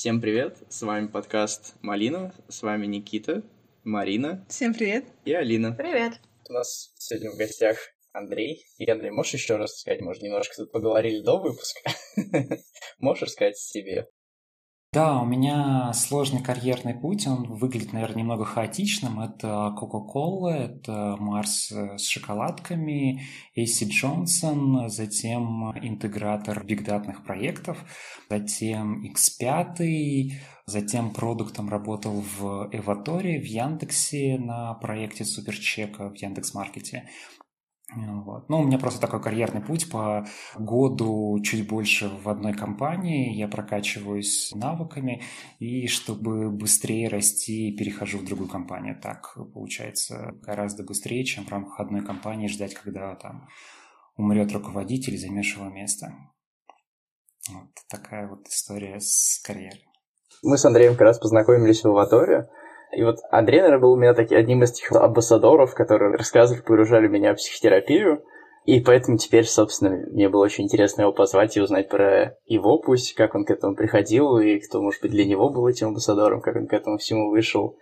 Всем привет, с вами подкаст «Малина», с вами Никита, Марина. Всем привет. И Алина. Привет. У нас сегодня в гостях Андрей. И, Андрей, можешь еще раз сказать, может, немножко тут поговорили до выпуска? Можешь рассказать о себе? Да, у меня сложный карьерный путь, он выглядит, наверное, немного хаотичным. Это Coca-Cola, это Mars с шоколадками, AC Johnson, затем интегратор бигдатных проектов, затем X5, затем продуктом работал в Эвоторе, в Яндексе на проекте суперчека в Яндекс.Маркете. Вот. Ну, у меня просто такой карьерный путь. По году чуть больше в одной компании, я прокачиваюсь навыками, и чтобы быстрее расти, перехожу в другую компанию. Так получается гораздо быстрее, чем в рамках одной компании ждать, когда там умрет руководитель и займешь его место. Вот такая вот история с карьерой. Мы с Андреем как раз познакомились в Эвоторе. И вот Андрей, наверное, был у меня одним из тех амбассадоров, которые рассказывали, погружали меня в психотерапию. И поэтому теперь, собственно, мне было очень интересно его позвать и узнать про его путь, как он к этому приходил, и кто, может быть, для него был этим амбассадором, как он к этому всему вышел.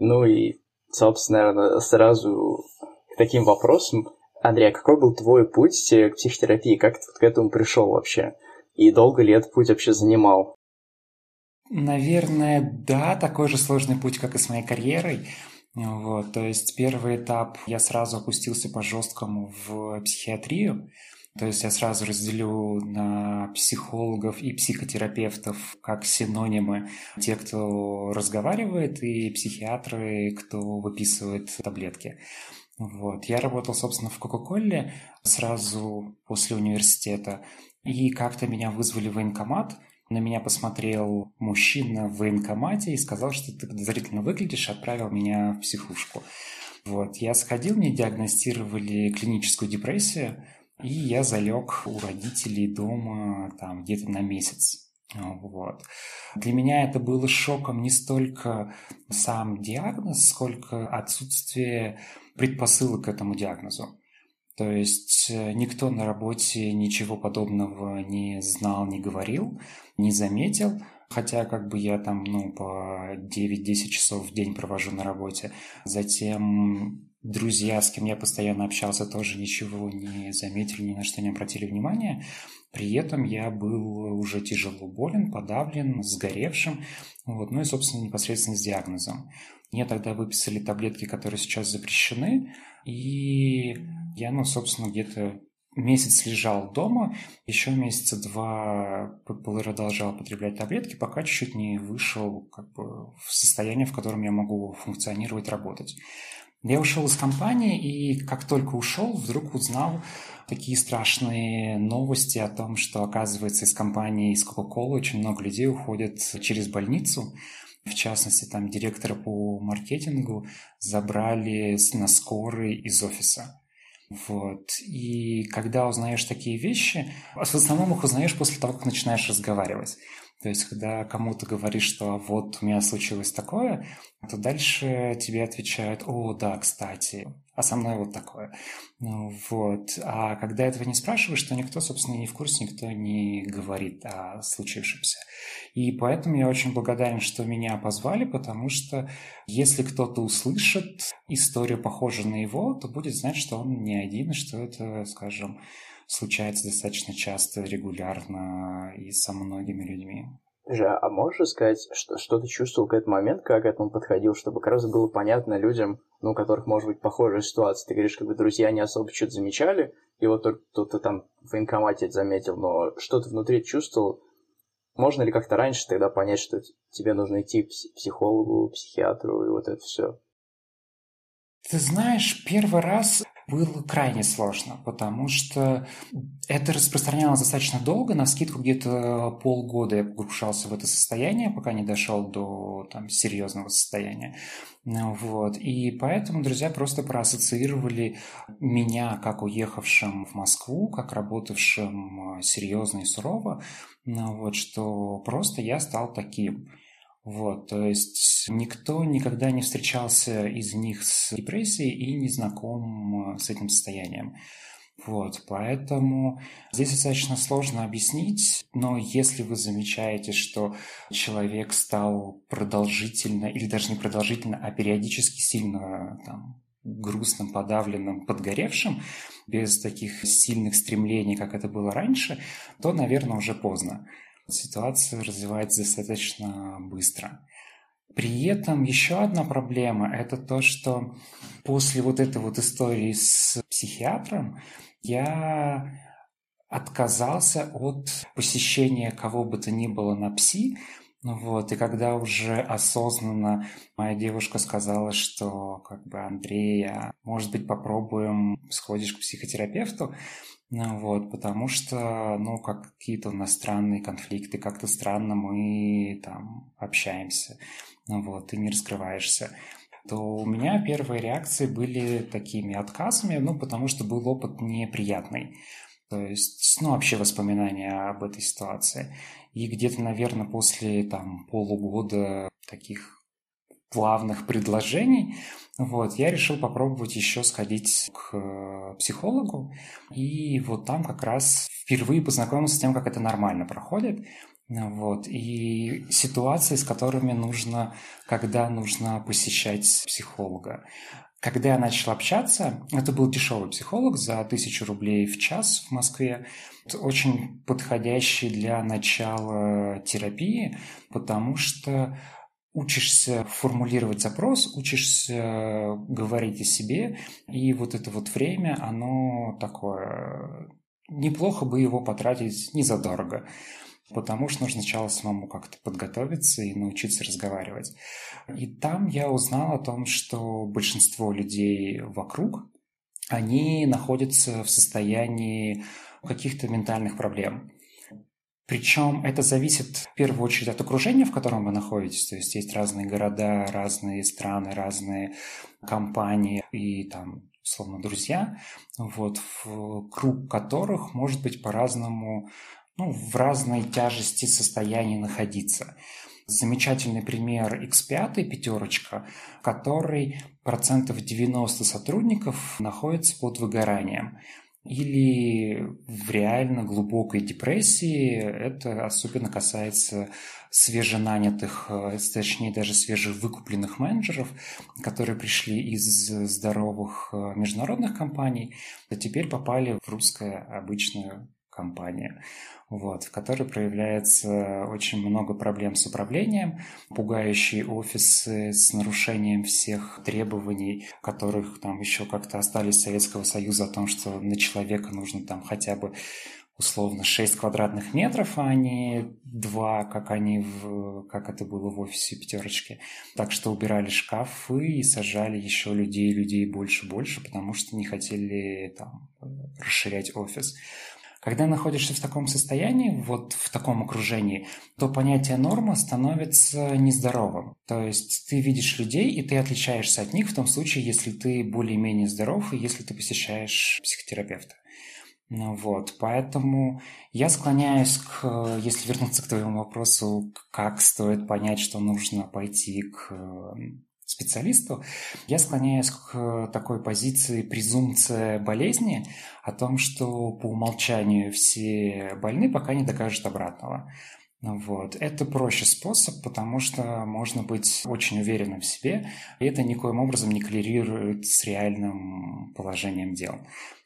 Ну и, собственно, наверное, сразу к таким вопросам. Андрей, а какой был твой путь к психотерапии? Как ты к этому пришел вообще? И долго ли этот путь вообще занимал? Наверное, да, такой же сложный путь, как и с моей карьерой. Вот, то есть первый этап я сразу опустился по-жесткому в психиатрию. То есть я сразу разделю на психологов и психотерапевтов как синонимы. Те, кто разговаривает, и психиатры, кто выписывает таблетки. Вот. Я работал, собственно, в Coca-Cola сразу после университета. И как-то меня вызвали в военкомат. На меня посмотрел мужчина в военкомате и сказал, что ты подозрительно выглядишь, отправил меня в психушку. Вот. Я сходил, мне диагностировали клиническую депрессию, и я залег у родителей дома там, где-то на месяц. Вот. Для меня это было шоком не столько сам диагноз, сколько отсутствие предпосылок к этому диагнозу. То есть никто на работе ничего подобного не знал, не говорил, не заметил. Хотя как бы я там по 9-10 часов в день провожу на работе. Затем друзья, с кем я постоянно общался, тоже ничего не заметили, ни на что не обратили внимания. При этом я был уже тяжело болен, подавлен, сгоревшим. Вот. Ну и, собственно, непосредственно с диагнозом. Мне тогда выписали таблетки, которые сейчас запрещены, и я, собственно, где-то месяц лежал дома, еще месяца два продолжал употреблять таблетки, пока чуть-чуть не вышел в состояние, в котором я могу функционировать, работать. Я ушел из компании, и как только ушел, вдруг узнал такие страшные новости о том, что, оказывается, из компании, из Coca-Cola очень много людей уходят через больницу. В частности, там директора по маркетингу забрали на скорой из офиса. Вот. И когда узнаешь такие вещи, в основном их узнаешь после того, как начинаешь разговаривать. То есть, когда кому-то говоришь, что вот у меня случилось такое, то дальше тебе отвечают: о, да, кстати, а со мной вот такое. Вот. А когда этого не спрашиваешь, то никто, собственно, не в курсе, никто не говорит о случившемся. И поэтому я очень благодарен, что меня позвали, потому что если кто-то услышит историю, похожую на его, то будет знать, что он не один, и что это, скажем, случается достаточно часто, регулярно и со многими людьми. А можешь сказать, что ты чувствовал к этому моменту, как к этому подходил, чтобы как раз было понятно людям, у которых, может быть, похожая ситуация? Ты говоришь, друзья не особо что-то замечали, и вот только кто-то там в военкомате это заметил, но что ты внутри чувствовал? Можно ли как-то раньше тогда понять, что тебе нужно идти к психологу, психиатру и вот это все? Ты знаешь, первый раз было крайне сложно, потому что это распространялось достаточно долго, навскидку где-то полгода я погружался в это состояние, пока не дошел до серьезного состояния. Вот. И поэтому друзья просто проассоциировали меня как уехавшим в Москву, как работавшим серьезно и сурово, вот, что просто я стал таким. Вот, то есть никто никогда не встречался из них с депрессией и не знаком с этим состоянием. Вот, поэтому здесь достаточно сложно объяснить, но если вы замечаете, что человек стал продолжительно, или даже не продолжительно, а периодически сильно там, грустным, подавленным, подгоревшим, без таких сильных стремлений, как это было раньше, то, наверное, уже поздно. Ситуация развивается достаточно быстро. При этом еще одна проблема – это то, что после вот этой вот истории с психиатром я отказался от посещения кого бы то ни было на пси. Вот. И когда уже осознанно моя девушка сказала, что как бы Андрей, а может быть попробуем, сходишь к психотерапевту, вот, потому что, ну, какие-то у нас странные конфликты, как-то странно мы там общаемся, вот, и не раскрываешься, то у меня первые реакции были такими отказами, ну, потому что был опыт неприятный. То есть, ну, вообще воспоминания об этой ситуации. И где-то, наверное, после там, полугода таких плавных предложений, вот, я решил попробовать еще сходить к психологу. И вот там как раз впервые познакомился с тем, как это нормально проходит. Вот, и ситуации, с которыми нужно, когда нужно посещать психолога. Когда я начал общаться, это был дешевый психолог за 1000 рублей в час в Москве, очень подходящий для начала терапии, потому что учишься формулировать запрос, учишься говорить о себе, и вот это вот время, оно такое, неплохо бы его потратить не задорого. Потому что нужно сначала самому как-то подготовиться и научиться разговаривать. И там я узнал о том, что большинство людей вокруг, они находятся в состоянии каких-то ментальных проблем. Причем это зависит в первую очередь от окружения, в котором вы находитесь. То есть есть разные города, разные страны, разные компании и там, условно, друзья, вот, в круг которых может быть по-разному... ну, в разной тяжести состояния находиться. Замечательный пример X5, пятерочка, который 90% сотрудников находится под выгоранием. Или в реально глубокой депрессии, это особенно касается свеженанятых, точнее даже свежевыкупленных менеджеров, которые пришли из здоровых международных компаний, а теперь попали в русское обычное компания, вот, в которой проявляется очень много проблем с управлением, пугающие офисы с нарушением всех требований, которых там еще как-то остались из Советского Союза, о том, что на человека нужно там хотя бы условно 6 квадратных метров, а не 2, как это было в офисе пятерочки. Так что убирали шкафы и сажали еще людей больше, потому что не хотели там расширять офис. Когда находишься в таком состоянии, вот в таком окружении, то понятие нормы становится нездоровым. То есть ты видишь людей, и ты отличаешься от них в том случае, если ты более-менее здоров и если ты посещаешь психотерапевта. Ну вот, поэтому я склоняюсь к, если вернуться к твоему вопросу, как стоит понять, что нужно пойти к специалисту, я склоняюсь к такой позиции презумпция болезни, о том, что по умолчанию все больны, пока не докажут обратного. Вот. Это проще способ, потому что можно быть очень уверенным в себе, и это никоим образом не коррелирует с реальным положением дел.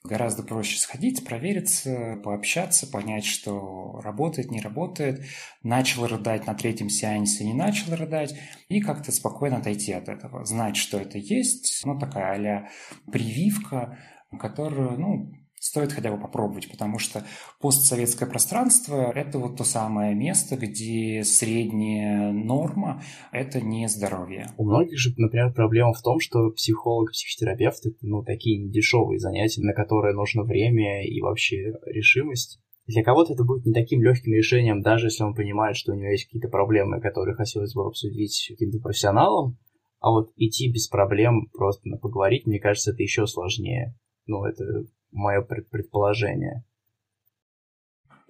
Гораздо проще сходить, провериться, пообщаться, понять, что работает, не работает, начал рыдать на 3-м сеансе, не начал рыдать, и как-то спокойно отойти от этого. Знать, что это есть, ну такая а-ля прививка, которую, ну, стоит хотя бы попробовать, потому что постсоветское пространство – это вот то самое место, где средняя норма – это не здоровье. У многих же, например, проблема в том, что психолог, психотерапевт – это ну, такие недешевые занятия, на которые нужно время и вообще решимость. Для кого-то это будет не таким легким решением, даже если он понимает, что у него есть какие-то проблемы, которые хотелось бы обсудить с каким-то профессионалом, а вот идти без проблем просто поговорить, мне кажется, это еще сложнее. Ну, это... мое предположение.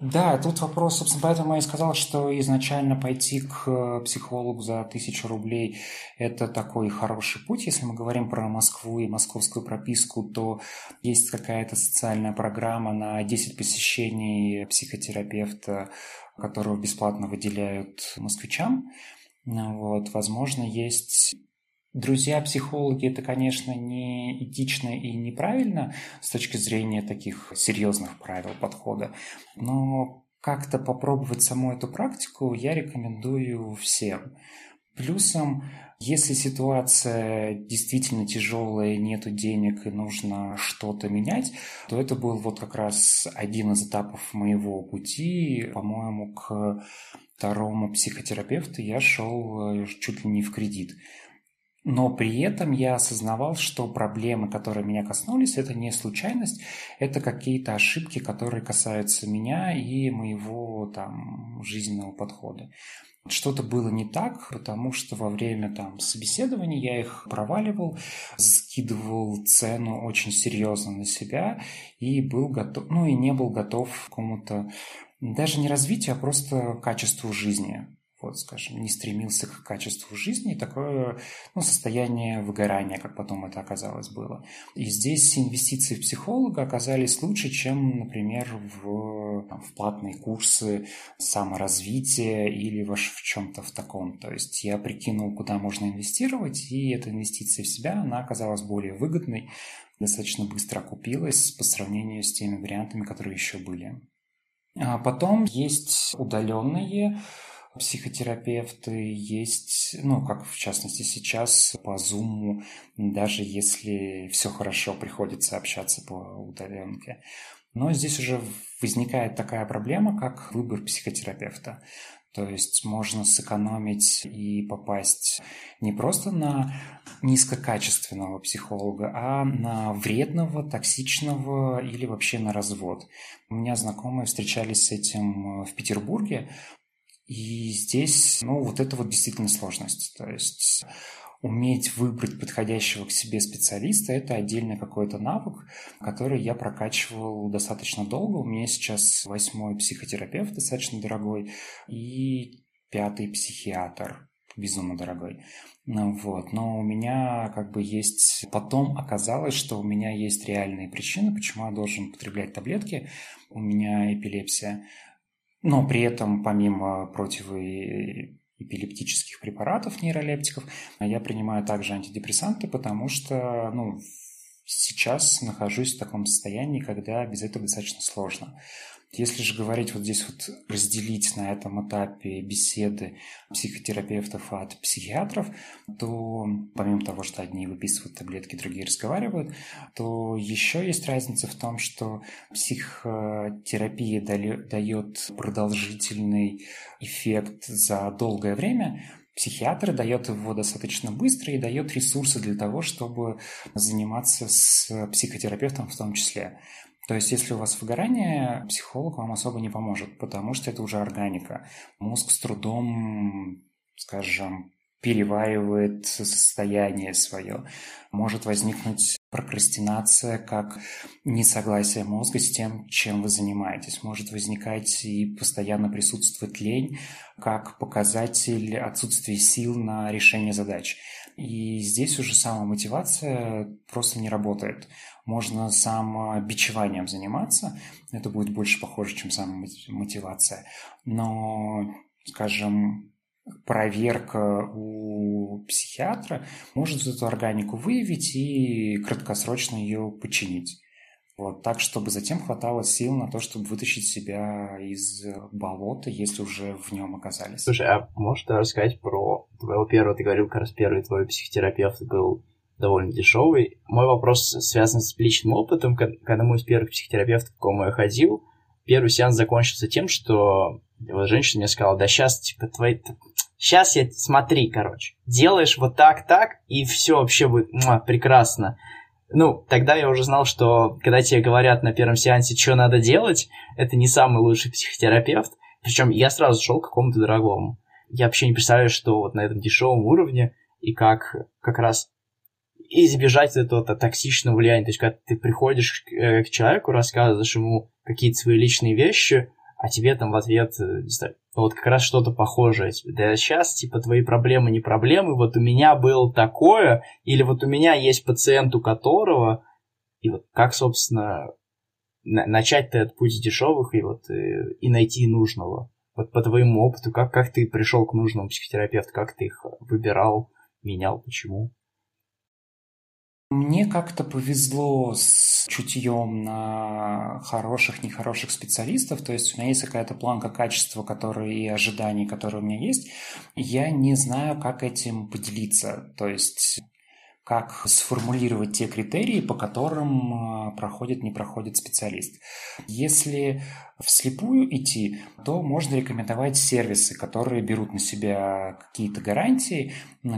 Да, тут вопрос, собственно, поэтому я и сказал, что изначально пойти к психологу за 1000 рублей – это такой хороший путь. Если мы говорим про Москву и московскую прописку, то есть какая-то социальная программа на 10 посещений психотерапевта, которую бесплатно выделяют москвичам. Вот, возможно, есть... Друзья-психологи – это, конечно, не этично и неправильно с точки зрения таких серьезных правил подхода, но как-то попробовать саму эту практику я рекомендую всем. Плюсом, если ситуация действительно тяжелая, нету денег и нужно что-то менять, то это был вот как раз один из этапов моего пути, по-моему, к второму психотерапевту я шел чуть ли не в кредит. Но при этом я осознавал, что проблемы, которые меня коснулись, это не случайность, это какие-то ошибки, которые касаются меня и моего там жизненного подхода. Что-то было не так, потому что во время там собеседований я их проваливал, скидывал цену очень серьезно на себя и был готов, ну и не был готов к какому-то даже не развитию, а просто качеству жизни. Вот, скажем, не стремился к качеству жизни, такое состояние выгорания, как потом это оказалось было. И здесь инвестиции в психолога оказались лучше, чем, например, в платные курсы саморазвития или в чем-то в таком. То есть я прикинул, куда можно инвестировать, и эта инвестиция в себя, она оказалась более выгодной, достаточно быстро окупилась по сравнению с теми вариантами, которые еще были. А потом есть удаленные психотерапевты, есть, как в частности сейчас, по Zoom, даже если все хорошо, приходится общаться по удаленке. Но здесь уже возникает такая проблема, как выбор психотерапевта. То есть можно сэкономить и попасть не просто на низкокачественного психолога, а на вредного, токсичного или вообще на развод. У меня знакомые встречались с этим в Петербурге, и здесь, вот это действительно сложность. То есть уметь выбрать подходящего к себе специалиста – это отдельный какой-то навык, который я прокачивал достаточно долго. У меня сейчас 8-й психотерапевт, достаточно дорогой, и 5-й психиатр, безумно дорогой. Но у меня есть... Потом оказалось, что у меня есть реальные причины, почему я должен употреблять таблетки. У меня эпилепсия. Но при этом, помимо противоэпилептических препаратов, нейролептиков, я принимаю также антидепрессанты, потому что сейчас нахожусь в таком состоянии, когда без этого достаточно сложно. Если же говорить разделить на этом этапе беседы психотерапевтов от психиатров, то помимо того, что одни выписывают таблетки, другие разговаривают, то еще есть разница в том, что психотерапия дает продолжительный эффект за долгое время, психиатр дает его достаточно быстро и дает ресурсы для того, чтобы заниматься с психотерапевтом в том числе. То есть, если у вас выгорание, психолог вам особо не поможет, потому что это уже органика. Мозг с трудом, переваривает состояние свое. Может возникнуть прокрастинация как несогласие мозга с тем, чем вы занимаетесь. Может возникать и постоянно присутствовать лень как показатель отсутствия сил на решение задач. И здесь уже самомотивация просто не работает. Можно самобичеванием заниматься, это будет больше похоже, чем самомотивация. Но, проверка у психиатра может эту органику выявить и краткосрочно ее починить. Так, чтобы затем хватало сил на то, чтобы вытащить себя из болота, если уже в нем оказались. Слушай, а можешь рассказать про твоего первого? Ты говорил, как раз первый твой психотерапевт был довольно дешевый. Мой вопрос связан с личным опытом. Когда мой первый психотерапевт, к кому я ходил, первый сеанс закончился тем, что женщина мне сказала: да сейчас, сейчас я, смотри, делаешь вот так, и все вообще будет прекрасно. Тогда я уже знал, что когда тебе говорят на первом сеансе, что надо делать, это не самый лучший психотерапевт. Причем я сразу шел к какому-то дорогому. Я вообще не представляю, что на этом дешевом уровне и как раз избежать этого токсичного влияния. То есть, когда ты приходишь к человеку, рассказываешь ему какие-то свои личные вещи, а тебе там в ответ, не знаю, вот как раз что-то похожее. Да сейчас, типа, твои проблемы не проблемы, вот у меня было такое, или вот у меня есть пациент, у которого, и вот как, собственно, начать-то этот путь с дешевых и вот и найти нужного. Вот по твоему опыту, как ты пришел к нужному психотерапевту, как ты их выбирал, менял, почему? Мне как-то повезло с чутьем на хороших, нехороших специалистов, то есть у меня есть какая-то планка качества, которые, и ожиданий, которые у меня есть. Я не знаю, как этим поделиться, то есть как сформулировать те критерии, по которым проходит, не проходит специалист. Если вслепую идти, то можно рекомендовать сервисы, которые берут на себя какие-то гарантии,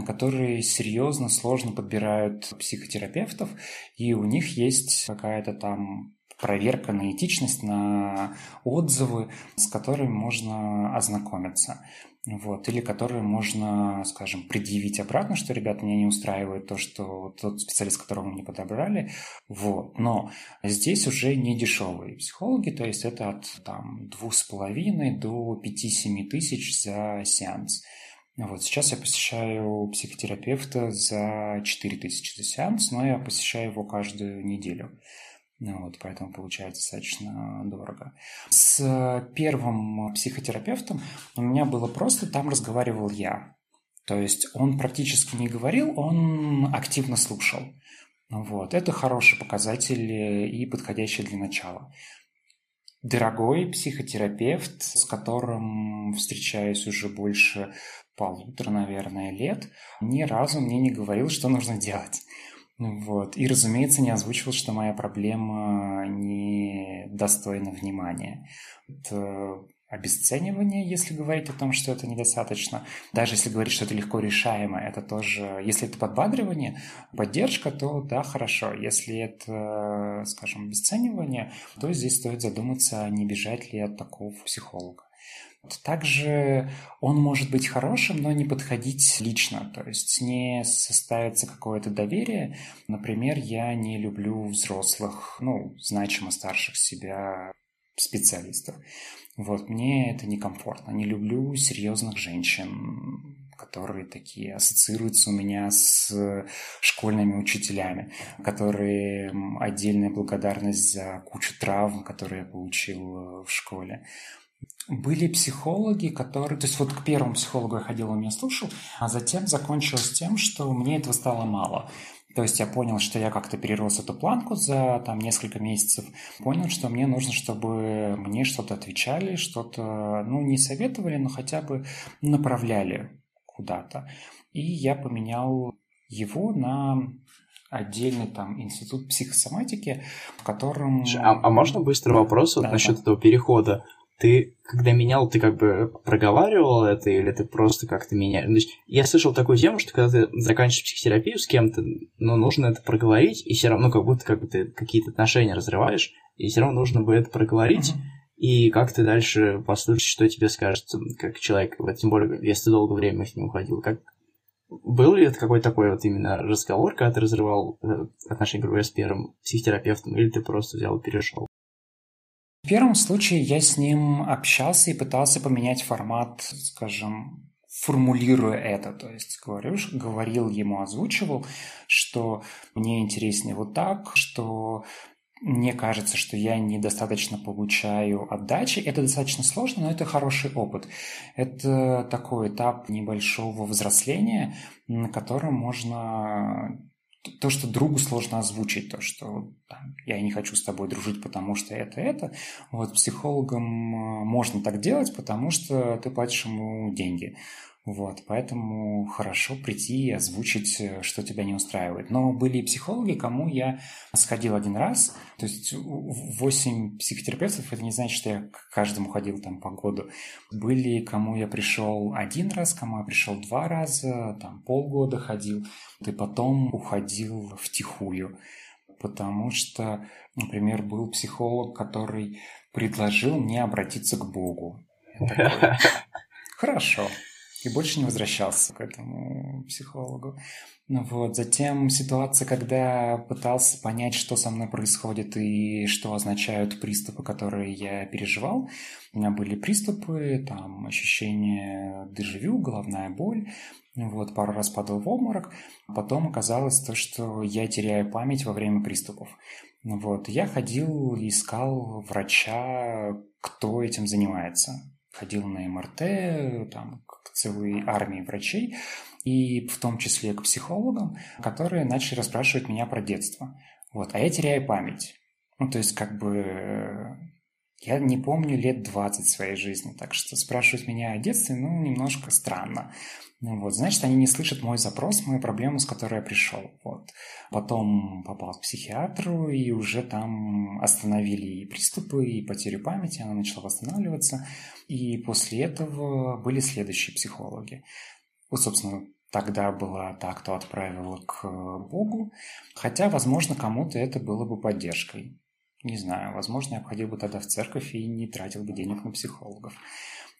которые серьезно, сложно подбирают психотерапевтов, и у них есть какая-то там проверка на этичность, на отзывы, с которыми можно ознакомиться. Вот, или которые можно, скажем, предъявить обратно, что, ребята, меня не устраивает то, что тот специалист, которого мы не подобрали. Вот. Но здесь уже не дешевые психологи, то есть это от там, 2,5 до 5-7 тысяч за сеанс. Вот, сейчас я посещаю психотерапевта за 4 тысячи за сеанс, но я посещаю его каждую неделю. Вот, поэтому получается достаточно дорого. С первым психотерапевтом у меня было просто, там разговаривал я. То есть он практически не говорил, он активно слушал. Вот, это хороший показатель и подходящий для начала. Дорогой психотерапевт, с которым встречаюсь уже больше 1,5, наверное, лет, ни разу мне не говорил, что нужно делать. Вот. И, разумеется, не озвучивал, что моя проблема не достойна внимания. Это обесценивание, если говорить о том, что это недостаточно. Даже если говорить, что это легко решаемо, это тоже... Если это подбадривание, поддержка, то да, хорошо. Если это, скажем, обесценивание, то здесь стоит задуматься, не бежать ли от такого психолога. Также он может быть хорошим, но не подходить лично, то есть не составится какое-то доверие. Например, я не люблю взрослых, значимо старших себя специалистов. Вот, мне это некомфортно. Не люблю серьезных женщин, которые такие ассоциируются у меня с школьными учителями, которые отдельная благодарность за кучу травм, которые я получил в школе. Были психологи, которые... То есть вот к первому психологу я ходил, он меня слушал, а затем закончилось тем, что мне этого стало мало. То есть я понял, что я как-то перерос эту планку за там, несколько месяцев. Понял, что мне нужно, чтобы мне что-то отвечали, что-то, не советовали, но хотя бы направляли куда-то. И я поменял его на... отдельный там институт психосоматики, в котором... А можно быстрый вопрос насчет этого перехода? Ты, когда менял, ты как бы проговаривал это, или ты просто как-то меняешь? То есть, я слышал такую тему, что когда ты заканчиваешь психотерапию с кем-то, нужно это проговорить, и все равно как будто ты какие-то отношения разрываешь, и все равно нужно бы это проговорить, и как ты дальше послушать, что тебе скажет как человек, вот, тем более, если ты долгое время с ним уходил, как... Был ли это какой-то такой вот именно разговор, когда ты разрывал отношения, грубо говоря, с первым психотерапевтом, или ты просто взял и перешел? В первом случае я с ним общался и пытался поменять формат, скажем, формулируя это. То есть говорил ему, озвучивал, что мне интереснее вот так, что... Мне кажется, что я недостаточно получаю отдачи. Это достаточно сложно, но это хороший опыт. Это такой этап небольшого взросления, на котором можно... То, что другу сложно озвучить, то, что там, я не хочу с тобой дружить, потому что это. Вот психологам можно так делать, потому что ты платишь ему деньги. Вот, поэтому хорошо прийти и озвучить, что тебя не устраивает. Но были и психологи, кому я сходил один раз. То есть 8 психотерапевтов, это не значит, что я к каждому ходил там по году. Были, кому я пришел один раз, кому я пришел 2 раза, там полгода ходил. И потом уходил втихую. Потому что, например, был психолог, который предложил мне обратиться к Богу. Я такой, хорошо. и больше не возвращался к этому психологу. Вот. Затем ситуация, когда пытался понять, что со мной происходит и что означают приступы, которые я переживал. У меня были приступы, там ощущение дежавю, головная боль. Вот, пару раз падал в обморок. Потом оказалось то, что я теряю память во время приступов. Вот. Я ходил и искал врача, кто этим занимается. Ходил на МРТ, там, к целой армии врачей, и в том числе к психологам, которые начали расспрашивать меня про детство. Вот, а я теряю память. Ну, то есть, как бы, я не помню лет 20 своей жизни, так что спрашивать меня о детстве, ну, немножко странно. Ну, вот, значит, они не слышат мой запрос, мою проблему, с которой я пришел. Вот. Потом попал к психиатру, и уже там остановили и приступы, и потерю памяти, она начала восстанавливаться. И после этого были следующие психологи. Вот, собственно, тогда была та, кто отправила к Богу, хотя, возможно, кому-то это было бы поддержкой. Не знаю, возможно, я ходил бы тогда в церковь и не тратил бы денег на психологов,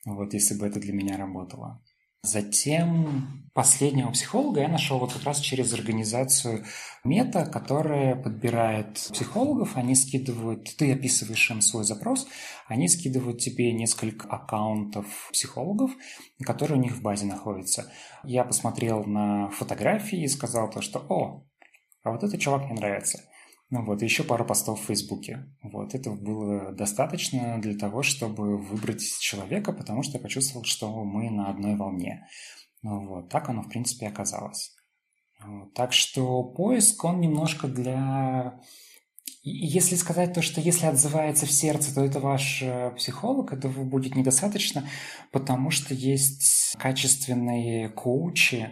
вот, если бы это для меня работало. Затем последнего психолога я нашел вот как раз через организацию Meta, которая подбирает психологов, они скидывают, ты описываешь им свой запрос, они скидывают тебе несколько аккаунтов психологов, которые у них в базе находятся. Я посмотрел на фотографии и сказал то, что «О, а вот этот чувак мне нравится». Ну вот, еще пару постов в Фейсбуке. Вот, этого было достаточно для того, чтобы выбрать человека, потому что я почувствовал, что мы на одной волне. Ну вот, так оно, в принципе, и оказалось. Вот, так что поиск, он немножко для... Если сказать то, что если отзывается в сердце, то это ваш психолог, этого будет недостаточно, потому что есть качественные коучи,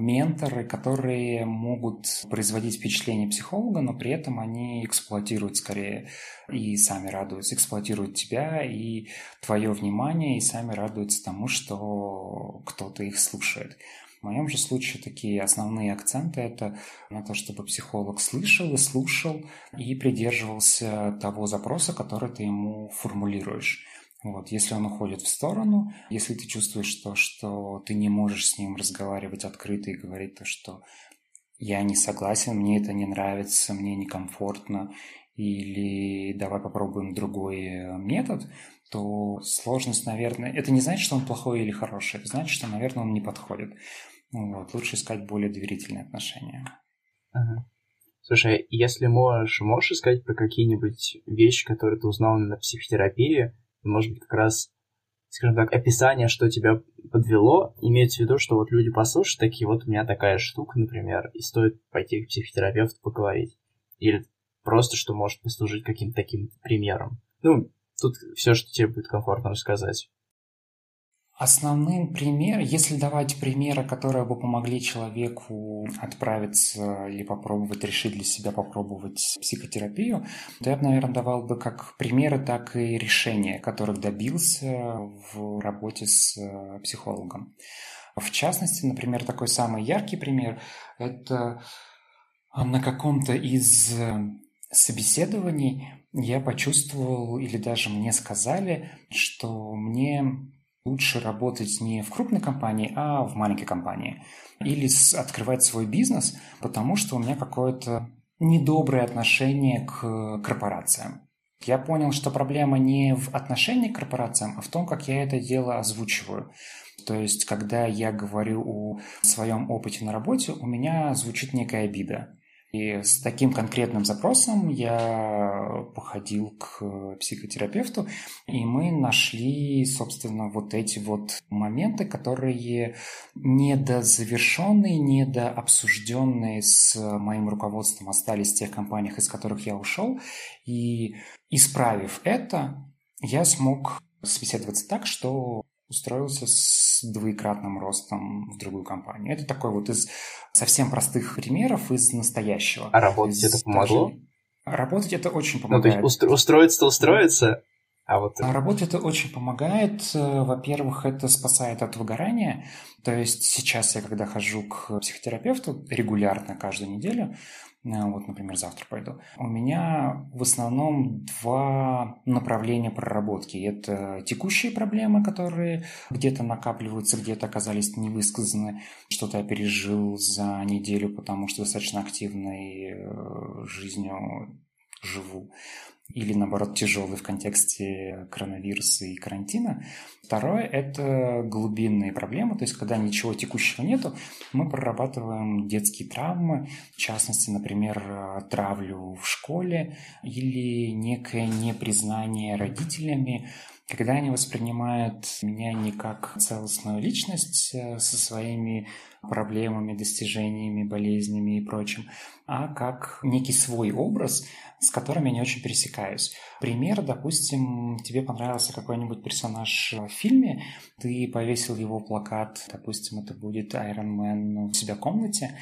менторы, которые могут производить впечатление психолога, но при этом они эксплуатируют скорее и сами радуются, эксплуатируют тебя и твое внимание, и сами радуются тому, что кто-то их слушает. В моем же случае такие основные акценты – это на то, чтобы психолог слышал и слушал, и придерживался того запроса, который ты ему формулируешь. Вот, если он уходит в сторону, если ты чувствуешь то, что ты не можешь с ним разговаривать открыто и говорить то, что я не согласен, мне это не нравится, мне некомфортно, или давай попробуем другой метод, то сложность, наверное, это не значит, что он плохой или хороший, это значит, что, наверное, он не подходит. Вот, лучше искать более доверительные отношения. Ага. Слушай, если можешь сказать про какие-нибудь вещи, которые ты узнал на психотерапии? Может быть, как раз, скажем так, описание, что тебя подвело, имеется в виду, что вот люди послушают, такие, вот у меня такая штука, например, и стоит пойти к психотерапевту поговорить. Или просто, что может послужить каким-то таким примером. Ну, тут все, что тебе будет комфортно рассказать. Основным примером, если давать примеры, которые бы помогли человеку отправиться или попробовать, решить для себя попробовать психотерапию, то я бы, наверное, давал бы как примеры, так и решения, которых добился в работе с психологом. В частности, например, такой самый яркий пример – это на каком-то из собеседований я почувствовал или даже мне сказали, что мне... лучше работать не в крупной компании, а в маленькой компании. Или открывать свой бизнес, потому что у меня какое-то недоброе отношение к корпорациям. Я понял, что проблема не в отношении к корпорациям, а в том, как я это дело озвучиваю. То есть, когда я говорю о своем опыте на работе, у меня звучит некая обида. И с таким конкретным запросом я походил к психотерапевту, и мы нашли, собственно, вот эти вот моменты, которые недозавершенные, недообсужденные с моим руководством остались в тех компаниях, из которых я ушел. И исправив это, я смог собеседоваться так, что устроился с двоекратным ростом в другую компанию. Это такой вот из совсем простых примеров из настоящего. А работать это помогло? Работать это очень помогает. Ну, то есть устроиться, а вот... Работать это очень помогает. Во-первых, это спасает от выгорания. То есть сейчас я, когда хожу к психотерапевту регулярно, каждую неделю, вот, например, завтра пойду. У меня в основном два направления проработки. Это текущие проблемы, которые где-то накапливаются, где-то оказались невысказаны. Что-то я пережил за неделю, потому что достаточно активной жизнью живу. Или, наоборот, тяжелый в контексте коронавируса и карантина. Второе – это глубинные проблемы, то есть когда ничего текущего нету, мы прорабатываем детские травмы, в частности, например, травлю в школе или некое непризнание родителями, когда они воспринимают меня не как целостную личность со своими проблемами, достижениями, болезнями и прочим, а как некий свой образ, с которым я не очень пересекаюсь. Пример, допустим, тебе понравился какой-нибудь персонаж в фильме, ты повесил его плакат, допустим, это будет Iron Man у себя в комнате,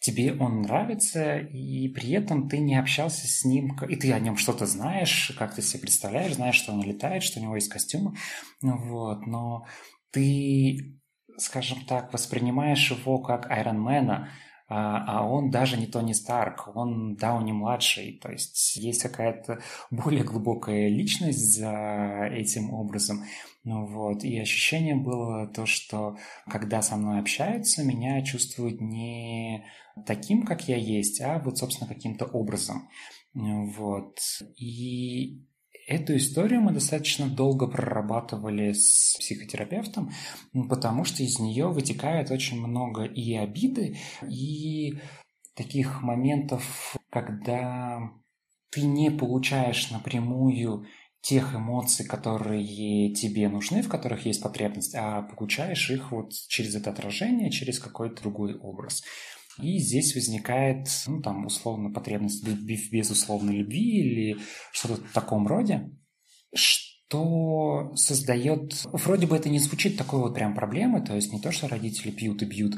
тебе он нравится, и при этом ты не общался с ним, и ты о нем что-то знаешь, как ты себе представляешь, знаешь, что он летает, что у него есть костюмы, вот, но ты, скажем так, воспринимаешь его как Айронмена, а он даже не Тони Старк, он Дауни младший, то есть есть какая-то более глубокая личность за этим образом. Ну вот, и ощущение было то, что когда со мной общаются, меня чувствуют не таким, как я есть, а вот, собственно, каким-то образом. Вот, и эту историю мы достаточно долго прорабатывали с психотерапевтом, потому что из нее вытекает очень много и обиды, и таких моментов, когда ты не получаешь напрямую тех эмоций, которые тебе нужны, в которых есть потребность, а получаешь их вот через это отражение, через какой-то другой образ. И здесь возникает, ну, там, условно, потребность в безусловной любви или что-то в таком роде, что создает... Вроде бы это не звучит такой вот прям проблемы, то есть не то, что родители пьют и бьют.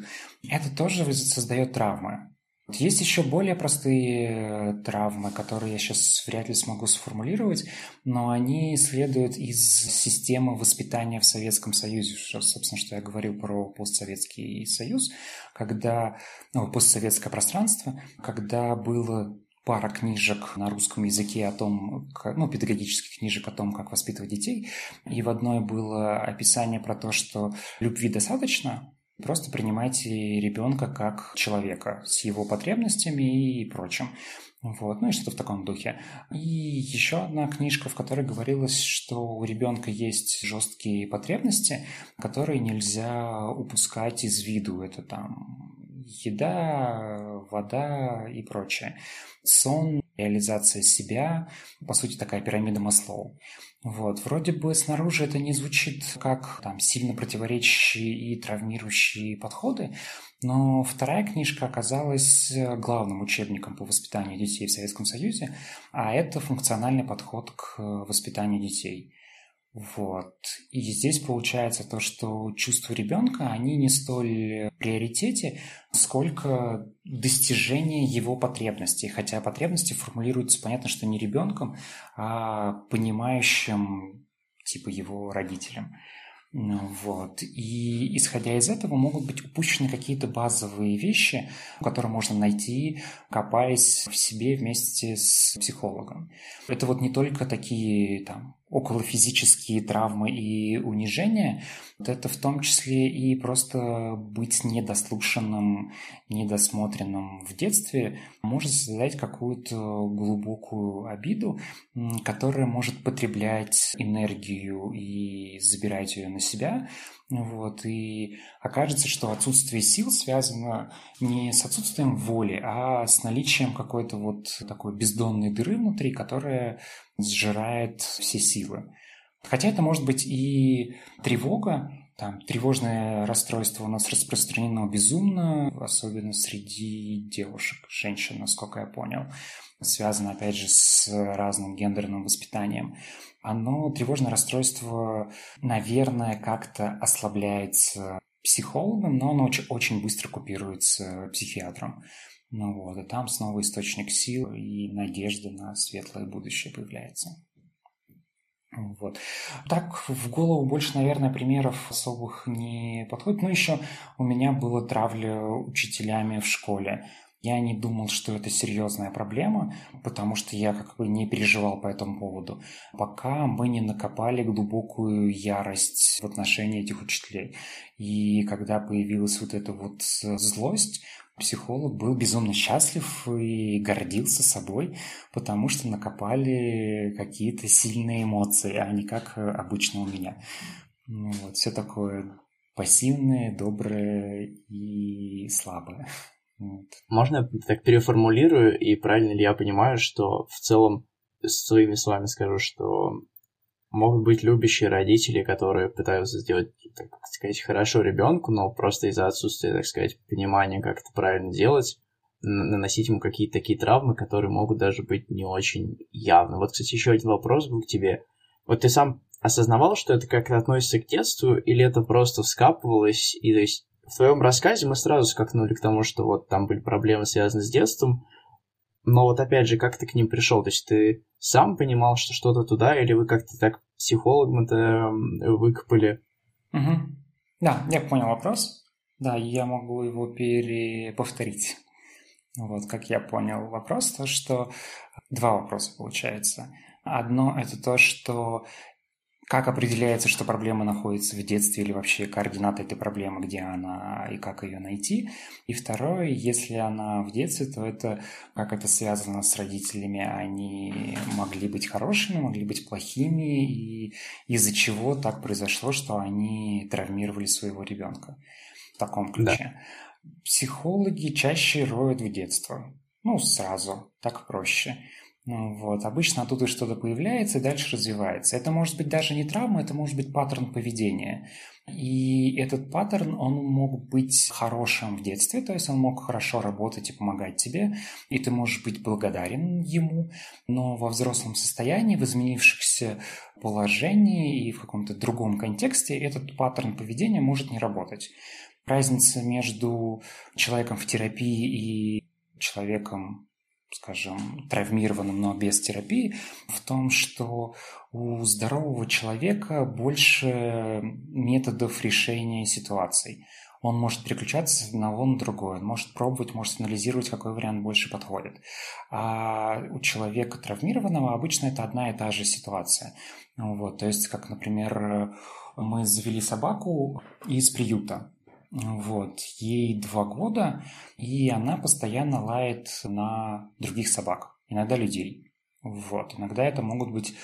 Это тоже создает травмы. Есть еще более простые травмы, которые я сейчас вряд ли смогу сформулировать, но они следуют из системы воспитания в Советском Союзе, собственно, что я говорил про постсоветский союз, когда, ну, постсоветское пространство, когда было пара книжек на русском языке о том, ну, педагогических книжек о том, как воспитывать детей, и в одной было описание про то, что любви достаточно, просто принимайте ребенка как человека с его потребностями и прочим. Вот, ну и что-то в таком духе. И еще одна книжка, в которой говорилось, что у ребенка есть жесткие потребности, которые нельзя упускать из виду. Это там еда, вода и прочее. Сон, реализация себя, по сути, такая пирамида Маслоу. Вот, вроде бы снаружи это не звучит как там сильно противоречащие и травмирующие подходы, но вторая книжка оказалась главным учебником по воспитанию детей в Советском Союзе, а это функциональный подход к воспитанию детей. Вот. И здесь получается то, что чувства ребенка, они не столь в приоритете, сколько достижение его потребностей. Хотя потребности формулируются, понятно, что не ребенком, а понимающим, типа, его родителям. Вот. И исходя из этого могут быть упущены какие-то базовые вещи, которые можно найти, копаясь в себе вместе с психологом. Это вот не только такие там околофизические травмы и унижения, вот это в том числе и просто быть недослушанным, недосмотренным в детстве может создать какую-то глубокую обиду, которая может потреблять энергию и забирать ее на себя. Вот, и окажется, что отсутствие сил связано не с отсутствием воли, а с наличием какой-то вот такой бездонной дыры внутри, которая сжирает все силы. Хотя это может быть и тревога, там, тревожное расстройство у нас распространено безумно, особенно среди девушек, женщин, насколько я понял. Связано, опять же, с разным гендерным воспитанием. Оно, тревожное расстройство, наверное, как-то ослабляется психологом, но оно очень быстро купируется психиатром. Ну вот, и там снова источник сил и надежды на светлое будущее появляется. Вот. Так в голову больше, наверное, примеров особых не подходит. Ну, еще у меня была травля учителями в школе. Я не думал, что это серьезная проблема, потому что я как бы не переживал по этому поводу, пока мы не накопали глубокую ярость в отношении этих учителей. И когда появилась вот эта вот злость, психолог был безумно счастлив и гордился собой, потому что накопали какие-то сильные эмоции, а не как обычно у меня. Вот, все такое пассивное, доброе и слабое. Вот. Можно я так переформулирую, и правильно ли я понимаю, что в целом своими словами скажу, что могут быть любящие родители, которые пытаются сделать, так сказать, хорошо ребенку, но просто из-за отсутствия, так сказать, понимания, как это правильно делать, наносить ему какие-то такие травмы, которые могут даже быть не очень явны. Вот, кстати, еще один вопрос был к тебе. Вот ты сам осознавал, что это как-то относится к детству, или это просто вскапывалось, и то есть в твоем рассказе мы сразу скакнули к тому, что вот там были проблемы, связанные с детством, но вот опять же, как ты к ним пришел? То есть ты сам понимал, что что-то туда, или вы как-то так психологом-то выкопали? Угу. Да, я понял вопрос. Да, я могу его повторить. Вот как я понял вопрос, то что... Два вопроса получается. Одно — это то, что... Как определяется, что проблема находится в детстве или вообще координаты этой проблемы, где она и как ее найти? И второе, если она в детстве, то это как это связано с родителями. Они могли быть хорошими, могли быть плохими, и из-за чего так произошло, что они травмировали своего ребенка в таком ключе. Да. Психологи чаще роют в детство. Ну, сразу, так проще. Вот. Обычно оттуда что-то появляется и дальше развивается. Это может быть даже не травма, это может быть паттерн поведения. И этот паттерн, он мог быть хорошим в детстве, то есть он мог хорошо работать и помогать тебе, и ты можешь быть благодарен ему, но во взрослом состоянии, в изменившихся положении и в каком-то другом контексте этот паттерн поведения может не работать. Разница между человеком в терапии и человеком, скажем, травмированным, но без терапии, в том, что у здорового человека больше методов решения ситуаций. Он может переключаться с одного на другое, он может пробовать, может анализировать, какой вариант больше подходит. А у человека травмированного обычно это одна и та же ситуация. Вот, то есть, как, например, мы завели собаку из приюта. Вот, ей 2 года, и она постоянно лает на других собак, иногда людей. Вот, иногда это могут быть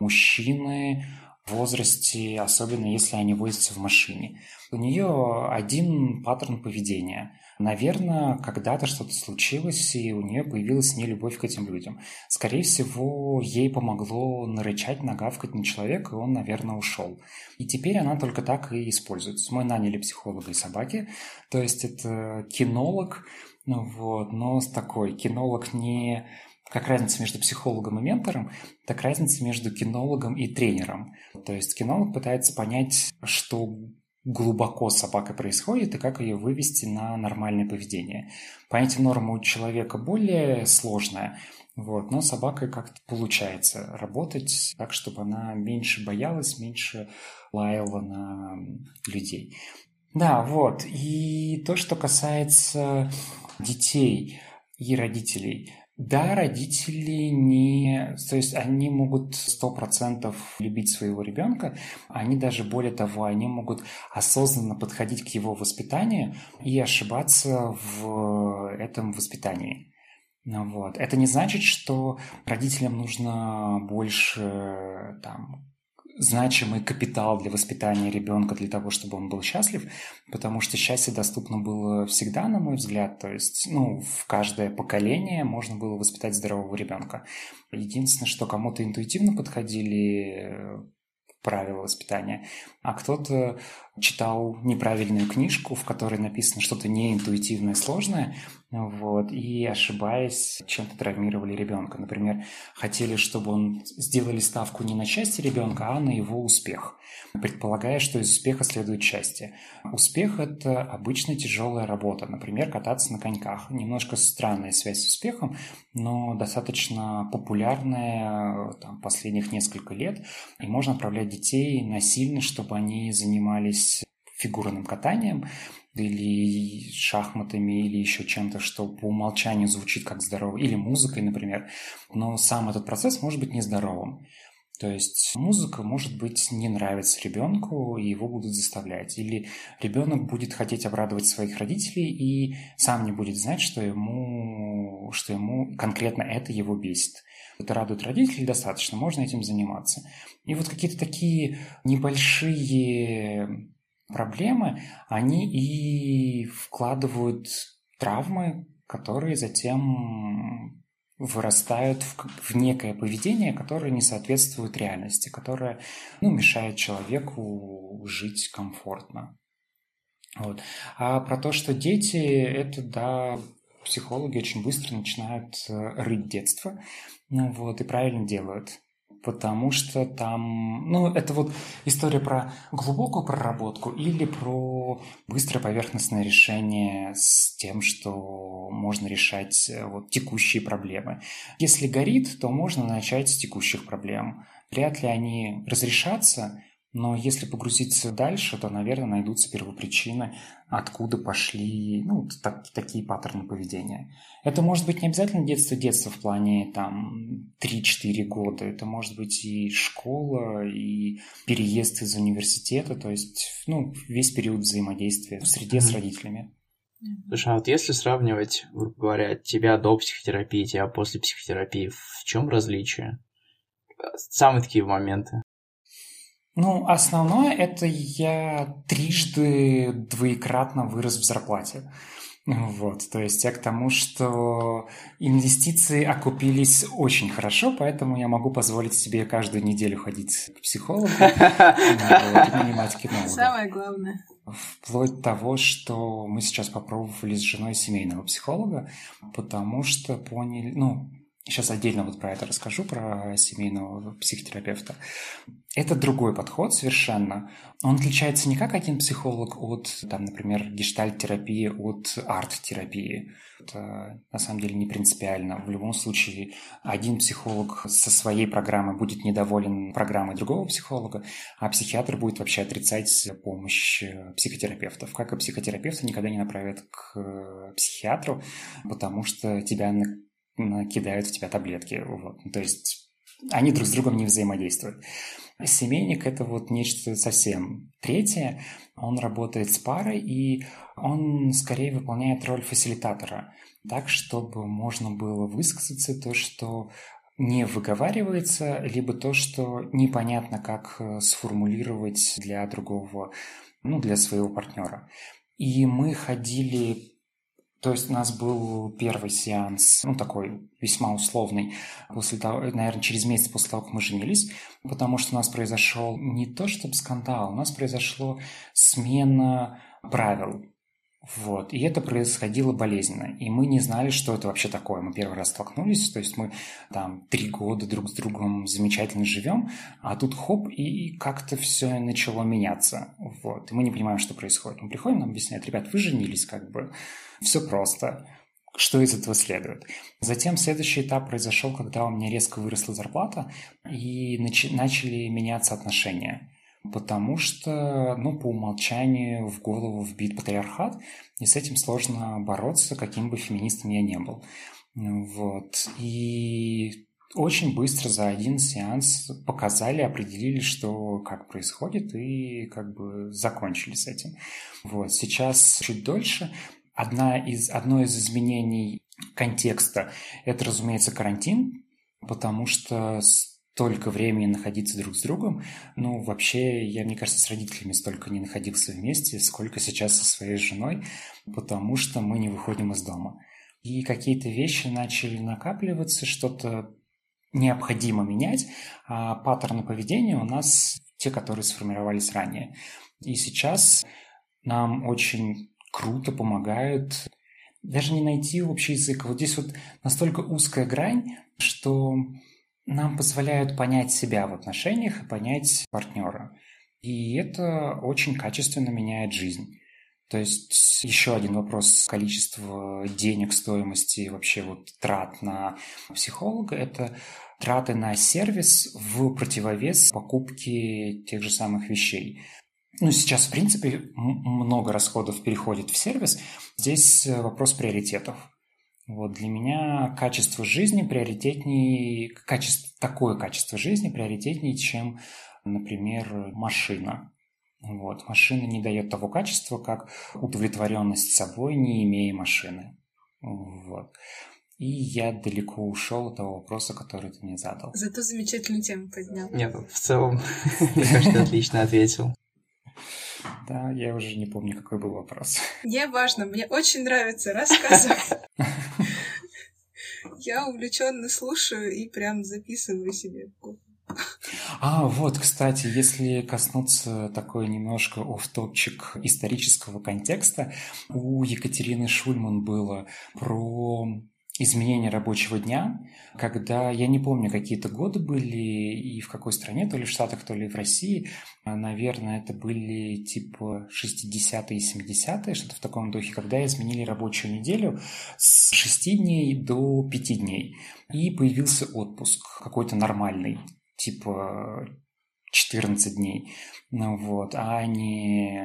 мужчины в возрасте, особенно если они возятся в машине. У нее один паттерн поведения. Наверное, когда-то что-то случилось, и у нее появилась нелюбовь к этим людям. Скорее всего, ей помогло нарычать, нагавкать на человека, и он, наверное, ушел. И теперь она только так и используется. Мы наняли психолога и собаки, то есть это кинолог, вот, но такой кинолог не... Как разница между психологом и ментором, так разница между кинологом и тренером. То есть кинолог пытается понять, что глубоко с собакой происходит и как ее вывести на нормальное поведение. Понятие нормы у человека более сложное, вот, но с собакой как-то получается работать так, чтобы она меньше боялась, меньше лаяла на людей. Да, вот. И то, что касается детей и родителей. Да, родители не... То есть они могут 100% любить своего ребенка, они даже более того, они могут осознанно подходить к его воспитанию и ошибаться в этом воспитании. Вот. Это не значит, что родителям нужно больше значимый капитал для воспитания ребенка, для того, чтобы он был счастлив, потому что счастье доступно было всегда, на мой взгляд, то есть, в каждое поколение можно было воспитать здорового ребенка. Единственное, что кому-то интуитивно подходили правила воспитания, а кто-то читал неправильную книжку, в которой написано что-то неинтуитивное, сложное, вот, и, ошибаясь, чем-то травмировали ребенка. Например, хотели, чтобы сделали ставку не на счастье ребенка, а на его успех, предполагая, что из успеха следует счастье. Успех – это обычно тяжелая работа, например, кататься на коньках. Немножко странная связь с успехом, но достаточно популярная последних несколько лет, и можно отправлять детей насильно, чтобы они занимались фигурным катанием, или шахматами, или еще чем-то, что по умолчанию звучит как здорово, или музыкой, например. Но сам этот процесс может быть нездоровым. То есть музыка, может быть, не нравится ребенку, и его будут заставлять. Или ребенок будет хотеть обрадовать своих родителей и сам не будет знать, что ему конкретно это его бесит. Это радует родителей достаточно, можно этим заниматься. И вот какие-то такие небольшие проблемы, они и вкладывают травмы, которые затем вырастают в некое поведение, которое не соответствует реальности, которое, мешает человеку жить комфортно. Вот. А про то, что дети, это да, психологи очень быстро начинают рыть детство, и правильно делают. Потому что там, это вот история про глубокую проработку или про быстрое поверхностное решение с тем, что можно решать текущие проблемы. Если горит, то можно начать с текущих проблем. Вряд ли они разрешатся, но если погрузиться дальше, то, наверное, найдутся первопричины, откуда пошли такие паттерны поведения. Это может быть не обязательно детство в плане 3-4 года. Это может быть и школа, и переезд из университета, то есть весь период взаимодействия в среде с родителями. Слушай, а вот если сравнивать, грубо говоря, тебя до психотерапии, тебя после психотерапии, в чем различие? Самые такие моменты. Основное – это я трижды двоекратно вырос в зарплате. То есть я к тому, что инвестиции окупились очень хорошо, поэтому я могу позволить себе каждую неделю ходить к психологу и принимать кинолога. Самое главное. Вплоть того, что мы сейчас попробовали с женой семейного психолога, потому что поняли... Сейчас отдельно про это расскажу, про семейного психотерапевта. Это другой подход совершенно. Он отличается не как один психолог от, например, гештальт-терапии, от арт-терапии. Это на самом деле не принципиально. В любом случае, один психолог со своей программой будет недоволен программой другого психолога, а психиатр будет вообще отрицать помощь психотерапевтов. Как и психотерапевта никогда не направят к психиатру, потому что тебя кидают в тебя таблетки. То есть они друг с другом не взаимодействуют. Семейник – это нечто совсем третье. Он работает с парой, и он скорее выполняет роль фасилитатора, так, чтобы можно было высказаться то, что не выговаривается, либо то, что непонятно, как сформулировать для другого, для своего партнера. И мы ходили... То есть у нас был первый сеанс, такой весьма условный, после того, наверное, через месяц после того, как мы женились, потому что у нас произошел не то чтобы скандал, у нас произошла смена правил. И это происходило болезненно. И мы не знали, что это вообще такое. Мы первый раз столкнулись, то есть мы 3 года друг с другом замечательно живем, а тут хоп, и как-то все начало меняться. И мы не понимаем, что происходит. Мы приходим, нам объясняют: ребят, вы женились, все просто. Что из этого следует? Затем следующий этап произошел, когда у меня резко выросла зарплата, и начали меняться отношения. Потому что, по умолчанию в голову вбит патриархат, и с этим сложно бороться, каким бы феминистом я ни был. И очень быстро за один сеанс показали, определили, что как происходит, и закончили с этим. Сейчас чуть дольше. Одно из изменений контекста – это, разумеется, карантин, потому что... Только времени находиться друг с другом. Вообще, я, мне кажется, с родителями столько не находился вместе, сколько сейчас со своей женой, потому что мы не выходим из дома. И какие-то вещи начали накапливаться, что-то необходимо менять, а паттерны поведения у нас те, которые сформировались ранее. И сейчас нам очень круто помогают даже не найти общий язык. Здесь настолько узкая грань, что... Нам позволяют понять себя в отношениях и понять партнера. И это очень качественно меняет жизнь. То есть еще один вопрос количества денег, стоимости, вообще трат на психолога – это траты на сервис в противовес покупке тех же самых вещей. Ну, сейчас, в принципе, много расходов переходит в сервис. Здесь вопрос приоритетов. Вот для меня качество жизни приоритетнее, такое качество жизни приоритетнее, чем, например, машина. Вот. Машина не дает того качества, как удовлетворенность собой, не имея машины. Вот. И я далеко ушел от того вопроса, который ты мне задал. Зато замечательную тему поднял. Нет, в целом, мне кажется, ты отлично ответил. Да, я уже не помню, какой был вопрос. Не важно, мне очень нравится рассказывать. Я увлеченно слушаю и прям записываю себе. А вот, кстати, если коснуться такой немножко офф-топчик исторического контекста, у Екатерины Шульман было про изменение рабочего дня, когда, я не помню, какие-то годы были и в какой стране, то ли в Штатах, то ли в России, наверное, это были типа 60-е и 70-е, что-то в таком духе, когда изменили рабочую неделю с 6 дней до 5 дней, и появился отпуск какой-то нормальный, типа 14 дней, вот, а не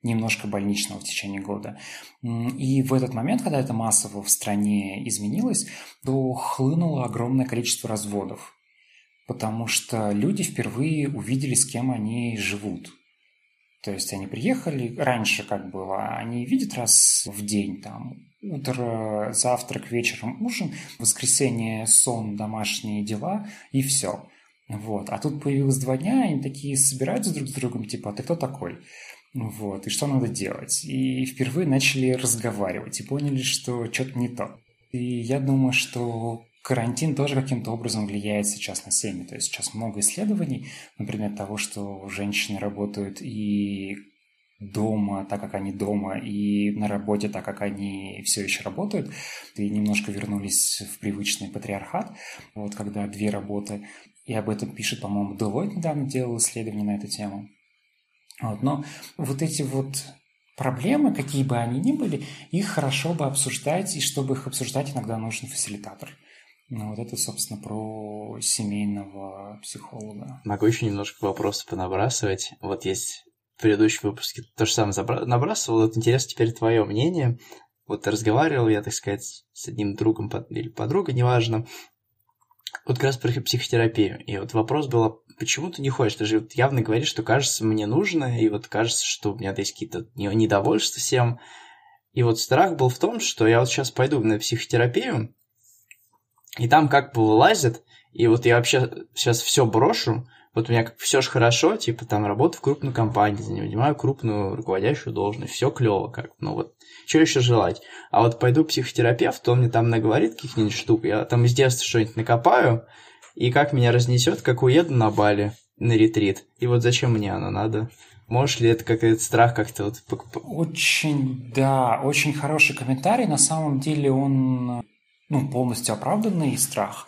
немножко больничного в течение года. И в этот момент, когда это массово в стране изменилось, то хлынуло огромное количество разводов, потому что люди впервые увидели, с кем они живут. То есть они приехали, раньше как было, они видят раз в день, там, утро, завтрак, вечером ужин, воскресенье, сон, домашние дела и все. Вот. А тут появилось 2 дня, они такие собираются друг с другом, типа, а ты кто такой? Вот, и что надо делать? И впервые начали разговаривать и поняли, что что-то не то. И я думаю, что карантин тоже каким-то образом влияет сейчас на семьи. То есть сейчас много исследований, например, того, что женщины работают и дома, так как они дома, и на работе, так как они все еще работают, и немножко вернулись в привычный патриархат, вот когда 2 работы. И об этом пишет, по-моему, Deloitte недавно делал исследование на эту тему. Вот. Но вот эти вот проблемы, какие бы они ни были, их хорошо бы обсуждать, и чтобы их обсуждать, иногда нужен фасилитатор. Ну, вот это, собственно, про семейного психолога. Могу еще немножко вопросов понабрасывать. Вот есть в предыдущем выпуске то же самое набрасывал. Вот интересно теперь твое мнение. Вот разговаривал я, так сказать, с одним другом или подругой, неважно, вот как раз про психотерапию. И вот вопрос был, почему ты не хочешь? Ты же явно говоришь, что кажется, мне нужно, и вот кажется, что у меня есть какие-то недовольства всем. И вот страх был в том, что я вот сейчас пойду на психотерапию, и там как бы вылазит, и вот я вообще сейчас все брошу, вот у меня как все же хорошо, типа там работаю в крупную компанию, занимаю крупную руководящую должность, все клево как, ну вот, что еще желать? А вот пойду к психотерапевту, он мне там наговорит каких-нибудь штук, я там из детства что-нибудь накопаю, и как меня разнесет, как уеду на Бали, на ретрит. И вот зачем мне оно надо? Можешь ли это какой-то страх как-то вот... Очень, да, очень хороший комментарий. На самом деле он, ну, полностью оправданный страх.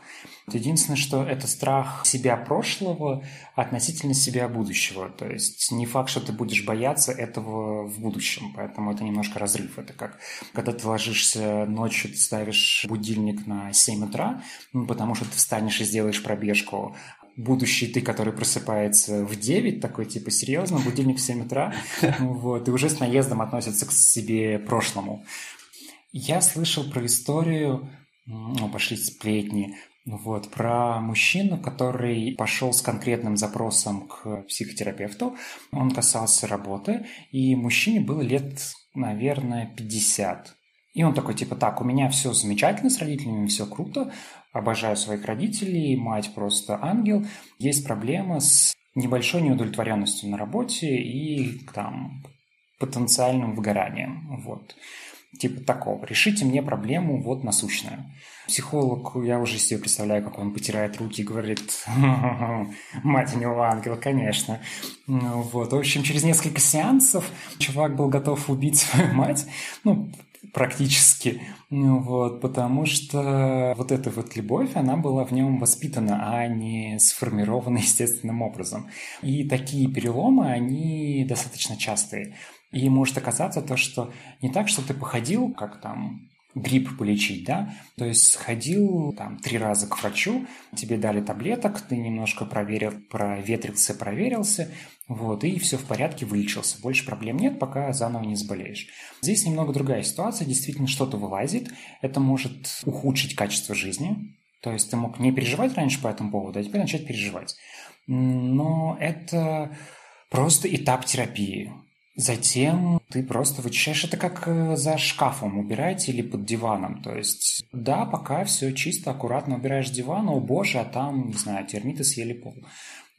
Единственное, что это страх себя прошлого относительно себя будущего. То есть не факт, что ты будешь бояться этого в будущем. Поэтому это немножко разрыв. Это как когда ты ложишься ночью, ты ставишь будильник на 7 утра, ну, потому что ты встанешь и сделаешь пробежку. Будущий ты, который просыпается в 9, такой типа серьезно, будильник в 7 утра, вот, и уже с наездом относится к себе прошлому. Я слышал про историю, ну, пошли сплетни, вот, про мужчину, который пошел с конкретным запросом к психотерапевту. Он касался работы, и мужчине было лет, наверное, 50. И он такой, типа, так, у меня все замечательно с родителями, все круто, обожаю своих родителей, мать просто ангел. Есть проблема с небольшой неудовлетворенностью на работе и там потенциальным выгоранием, вот. Типа такого. Решите мне проблему вот насущную. Психолог, я уже себе представляю, как он потирает руки и говорит, мать у него ангел, конечно. Вот. В общем, через несколько сеансов чувак был готов убить свою мать, ну, практически, вот, потому что вот эта вот любовь, она была в нем воспитана, а не сформирована естественным образом. И такие переломы, они достаточно частые. И может оказаться то, что не так, что ты походил, как там грипп полечить, да, то есть сходил там 3 раза к врачу, тебе дали таблеток, ты немножко проверил, проветрился, проверился, вот, и все в порядке, вылечился, больше проблем нет, пока заново не заболеешь. Здесь немного другая ситуация, действительно что-то вылазит, это может ухудшить качество жизни, то есть ты мог не переживать раньше по этому поводу, а теперь начать переживать. Но это просто этап терапии. Затем ты просто вычищаешь это как за шкафом убирать или под диваном. То есть, да, пока все чисто, аккуратно убираешь диван, о боже, а там, не знаю, термиты съели пол.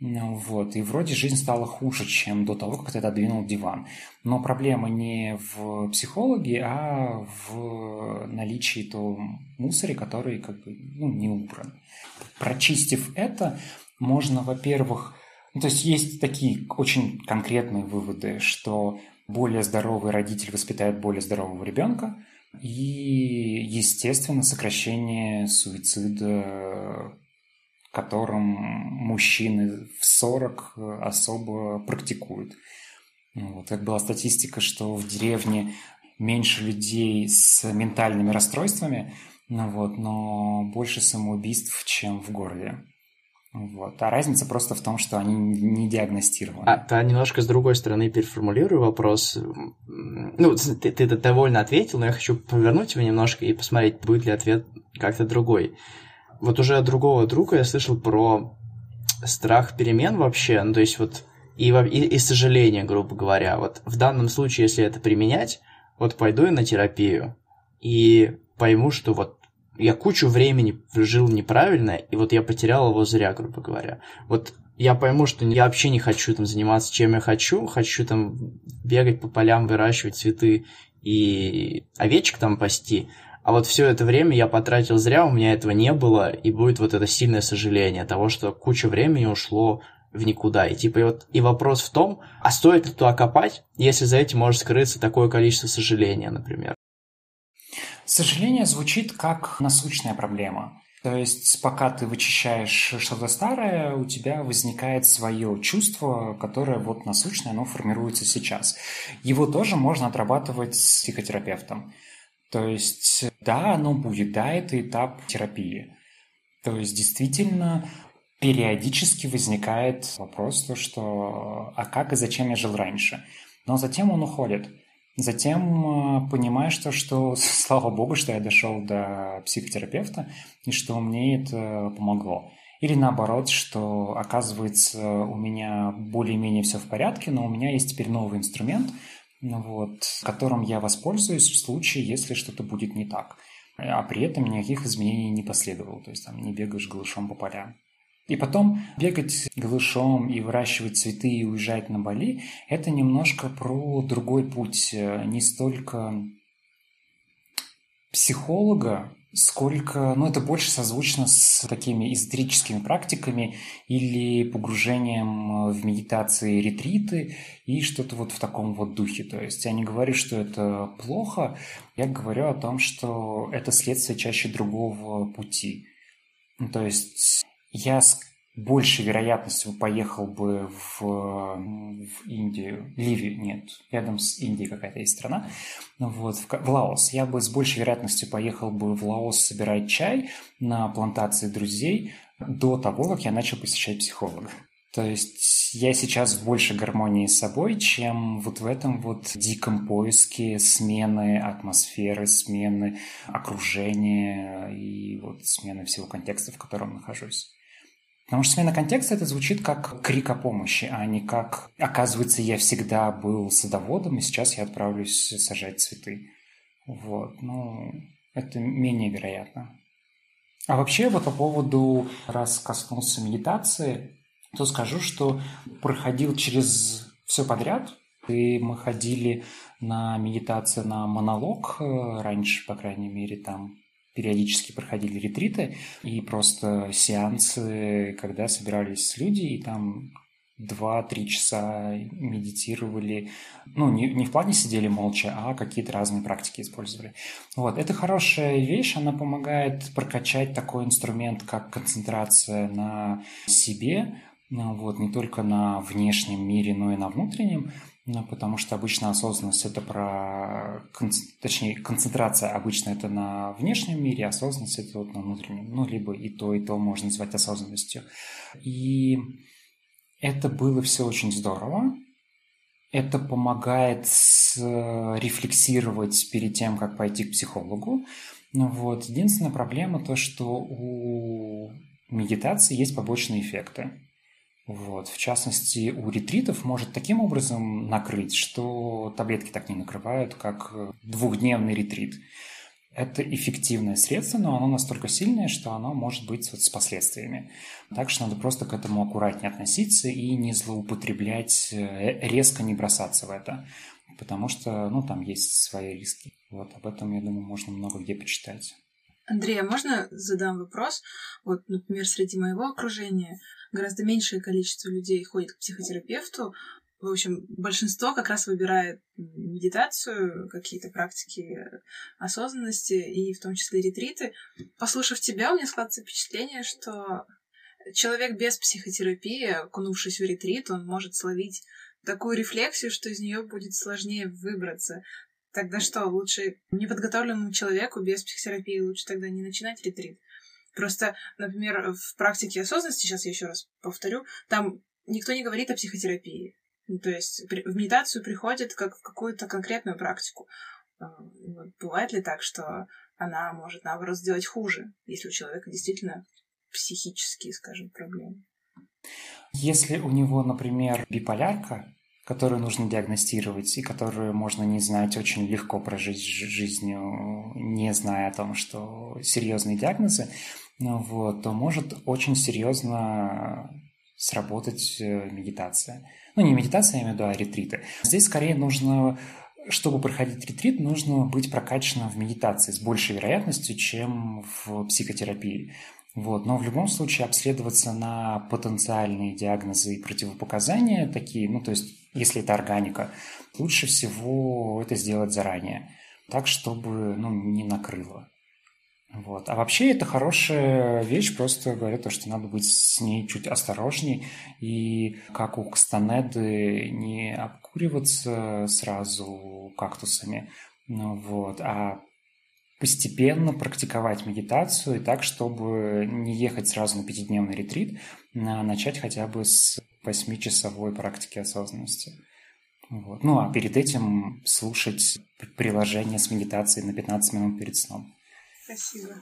Вот, и вроде жизнь стала хуже, чем до того, как ты отодвинул диван. Но проблема не в психологе, а в наличии того мусора, который как бы, не убран. Прочистив это, можно, во-первых... То есть есть такие очень конкретные выводы, что более здоровый родитель воспитает более здорового ребенка, и, естественно, сокращение суицида, которым мужчины в 40 особо практикуют. Вот, как была статистика, что в деревне меньше людей с ментальными расстройствами, но больше самоубийств, чем в городе. Вот. А разница просто в том, что они не диагностированы. Да, немножко с другой стороны переформулирую вопрос. Ты это довольно ответил, но я хочу повернуть его немножко и посмотреть, будет ли ответ как-то другой. Вот уже от другого друга я слышал про страх перемен вообще, ну, то есть вот и сожаление, грубо говоря. Вот в данном случае, если это применять, вот пойду я на терапию и пойму, что вот я кучу времени жил неправильно, и вот я потерял его зря, грубо говоря. Вот я пойму, что я вообще не хочу там заниматься, чем я хочу там бегать по полям, выращивать цветы и овечек там пасти, а вот все это время я потратил зря, у меня этого не было, и будет вот это сильное сожаление того, что куча времени ушло в никуда. И типа и вопрос в том, а стоит ли туда копать, если за этим может скрыться такое количество сожаления, например. Сожаление звучит как насущная проблема. То есть, пока ты вычищаешь что-то старое, у тебя возникает свое чувство, которое вот насущное, оно формируется сейчас. Его тоже можно отрабатывать с психотерапевтом. То есть, да, оно будет, да, это этап терапии. То есть, действительно, периодически возникает вопрос, то, что «а как и зачем я жил раньше?». Но затем он уходит. Затем понимаешь то, что, слава богу, что я дошел до психотерапевта и что мне это помогло. Или наоборот, что оказывается у меня более-менее все в порядке, но у меня есть теперь новый инструмент, которым я воспользуюсь в случае, если что-то будет не так. А при этом никаких изменений не последовало, то есть там не бегаешь голышом по полям. И потом бегать голышом и выращивать цветы и уезжать на Бали – это немножко про другой путь. Не столько психолога, сколько… это больше созвучно с такими эзотерическими практиками или погружением в медитации, ретриты и что-то вот в таком вот духе. То есть я не говорю, что это плохо, я говорю о том, что это следствие чаще другого пути. То есть… Я с большей вероятностью поехал бы в Индию, Ливию, нет, рядом с Индией какая-то есть страна, в Лаос. Я бы с большей вероятностью поехал бы в Лаос собирать чай на плантации друзей до того, как я начал посещать психолога. То есть я сейчас в большей гармонии с собой, чем вот в этом вот диком поиске смены атмосферы, смены окружения и вот смены всего контекста, в котором нахожусь. Потому что смена контекста – это звучит как крик о помощи, а не как «оказывается, я всегда был садоводом, и сейчас я отправлюсь сажать цветы». Это менее вероятно. А вообще вот по поводу, раз коснулся медитации, то скажу, что проходил через все подряд. И мы ходили на медитацию, на монолог, раньше, по крайней мере, там периодически проходили ретриты и просто сеансы, когда собирались люди и там 2-3 часа медитировали. Не в плане сидели молча, а какие-то разные практики использовали. Это хорошая вещь, она помогает прокачать такой инструмент, как концентрация на себе, не только на внешнем мире, но и на внутреннем. Ну, потому что обычно осознанность – это про… Точнее, концентрация обычно это на внешнем мире, осознанность – это вот на внутреннем. Ну, либо и то можно назвать осознанностью. И это было все очень здорово. Это помогает рефлексировать перед тем, как пойти к психологу. Вот. Единственная проблема – то, что у медитации есть побочные эффекты. Вот. В частности, у ретритов может таким образом накрыть, что таблетки так не накрывают, как двухдневный ретрит. Это эффективное средство, но оно настолько сильное, что оно может быть вот с последствиями. Так что надо просто к этому аккуратнее относиться и не злоупотреблять, резко не бросаться в это. Потому что, ну, там есть свои риски. Вот об этом, я думаю, можно много где почитать. Андрей, а можно задам вопрос? Вот, например, среди моего окружения гораздо меньшее количество людей ходит к психотерапевту. В общем, большинство как раз выбирает медитацию, какие-то практики осознанности и в том числе ретриты. Послушав тебя, у меня складывается впечатление, что человек без психотерапии, окунувшись в ретрит, он может словить такую рефлексию, что из нее будет сложнее выбраться. Тогда что, лучше неподготовленному человеку без психотерапии лучше тогда не начинать ретрит? Просто, например, в практике осознанности, сейчас я еще раз повторю, там никто не говорит о психотерапии. То есть в медитацию приходит как в какую-то конкретную практику. Бывает ли так, что она может, наоборот, сделать хуже, если у человека действительно психические, скажем, проблемы? Если у него, например, биполярка, которую нужно диагностировать и которую можно не знать, очень легко прожить жизнью, не зная о том, что серьезные диагнозы, вот, то может очень серьезно сработать медитация. Ну, не медитация, я имею в виду, а ретриты. Здесь скорее нужно, чтобы проходить ретрит, нужно быть прокачанным в медитации с большей вероятностью, чем в психотерапии. Вот. Но в любом случае обследоваться на потенциальные диагнозы и противопоказания такие, ну, то есть, если это органика, лучше всего это сделать заранее, так, чтобы, ну, не накрыло. Вот. А вообще это хорошая вещь, просто говорю то, что надо быть с ней чуть осторожней и, как у кастанеды, не обкуриваться сразу кактусами, ну, вот, а постепенно практиковать медитацию и так, чтобы не ехать сразу на 5-дневный ретрит, а начать хотя бы с 8-часовой практики осознанности. Вот. Ну, а перед этим слушать приложение с медитацией на 15 минут перед сном. Спасибо.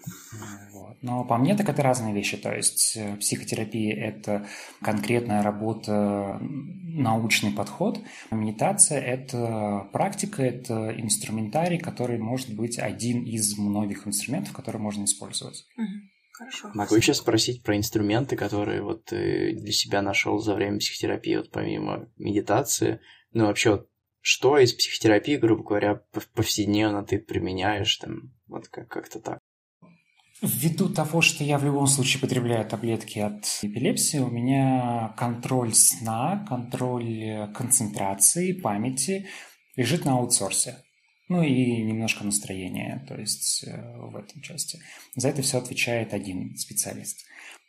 Вот. Но по мне так это разные вещи. То есть психотерапия – это конкретная работа, научный подход. Медитация – это практика, это инструментарий, который может быть один из многих инструментов, которые можно использовать. Хорошо. Могу еще спросить про инструменты, которые вот ты для себя нашел за время психотерапии, вот помимо медитации, ну вообще, что из психотерапии, грубо говоря, повседневно ты применяешь, там, вот как-то так? Ввиду того, что я в любом случае потребляю таблетки от эпилепсии, у меня контроль сна, контроль концентрации, памяти лежит на аутсорсе. Ну и немножко настроения, то есть в этом части. За это все отвечает один специалист.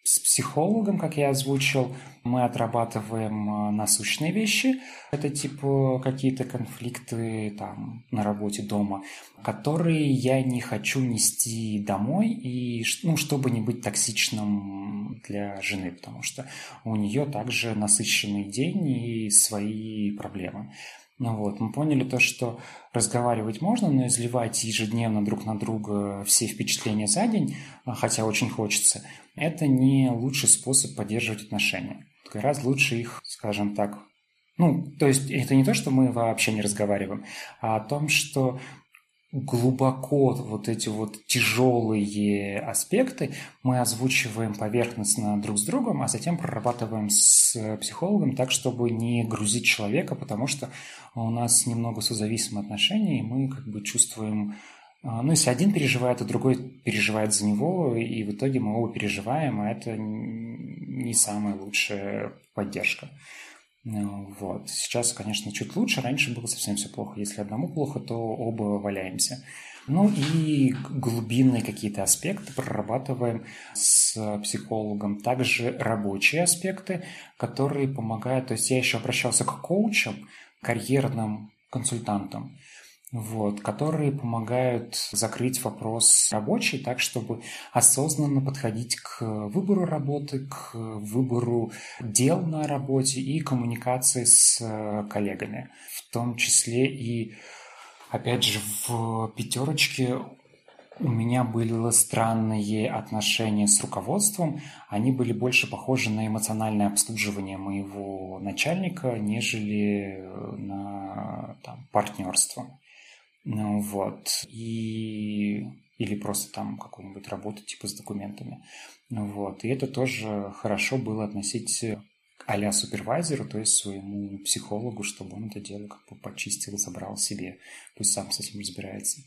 С психологом, как я озвучил, мы отрабатываем насущные вещи. Это типа какие-то конфликты там на работе, дома, которые я не хочу нести домой, и, ну, чтобы не быть токсичным для жены, потому что у нее также насыщенный день и свои проблемы. Ну вот, мы поняли то, что разговаривать можно, но изливать ежедневно друг на друга все впечатления за день, хотя очень хочется, это не лучший способ поддерживать отношения. Как раз лучше их, скажем так, ну, то есть это не то, что мы вообще не разговариваем, а о том, что глубоко вот эти вот тяжелые аспекты мы озвучиваем поверхностно друг с другом, а затем прорабатываем с психологом так, чтобы не грузить человека, потому что у нас немного созависимые отношения, и мы как бы чувствуем, ну, если один переживает, а другой переживает за него, и в итоге мы оба переживаем, а это не самая лучшая поддержка. Ну, вот. Сейчас, конечно, чуть лучше. Раньше было совсем все плохо. Если одному плохо, то оба валяемся. Ну и глубинные какие-то аспекты прорабатываем с психологом. Также рабочие аспекты, которые помогают. То есть я еще обращался к коучам, карьерным консультантам, вот, которые помогают закрыть вопрос рабочий так, чтобы осознанно подходить к выбору работы, к выбору дел на работе и коммуникации с коллегами. В том числе и, опять же, в пятерочке у меня были странные отношения с руководством. Они были больше похожи на эмоциональное обслуживание моего начальника, нежели на партнерство. Или просто там какую-нибудь работу типа с документами. И это тоже хорошо было относить а-ля супервайзеру, то есть своему психологу, чтобы он это дело как бы почистил, забрал себе. Пусть сам с этим разбирается.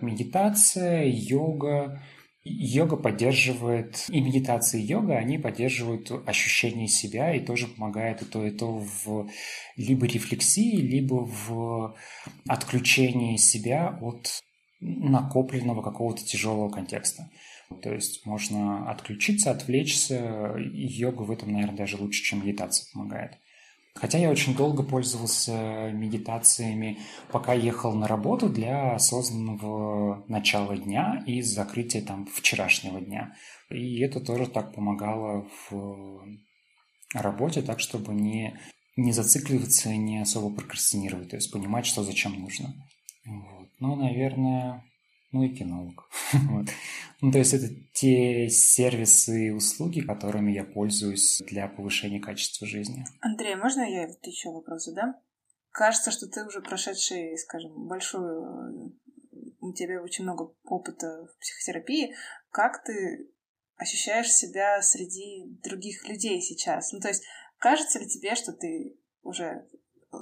Медитация, йога. Йога поддерживает... И медитация, и йога, они поддерживают ощущение себя и тоже помогают и то в либо рефлексии, либо в отключении себя от накопленного какого-то тяжелого контекста. То есть можно отключиться, отвлечься. Йога в этом, наверное, даже лучше, чем медитация помогает. Хотя я очень долго пользовался медитациями, пока ехал на работу для осознанного начала дня и закрытия вчерашнего дня. И это тоже так помогало в работе, так чтобы не зацикливаться и не особо прокрастинировать, то есть понимать, что зачем нужно. Наверное... и кинолог. То есть это те сервисы и услуги, которыми я пользуюсь для повышения качества жизни. Андрей, можно я еще вопрос задам? Кажется, что ты уже прошедший, скажем, большую... У тебя очень много опыта в психотерапии. Как ты ощущаешь себя среди других людей сейчас? То есть кажется ли тебе, что ты уже...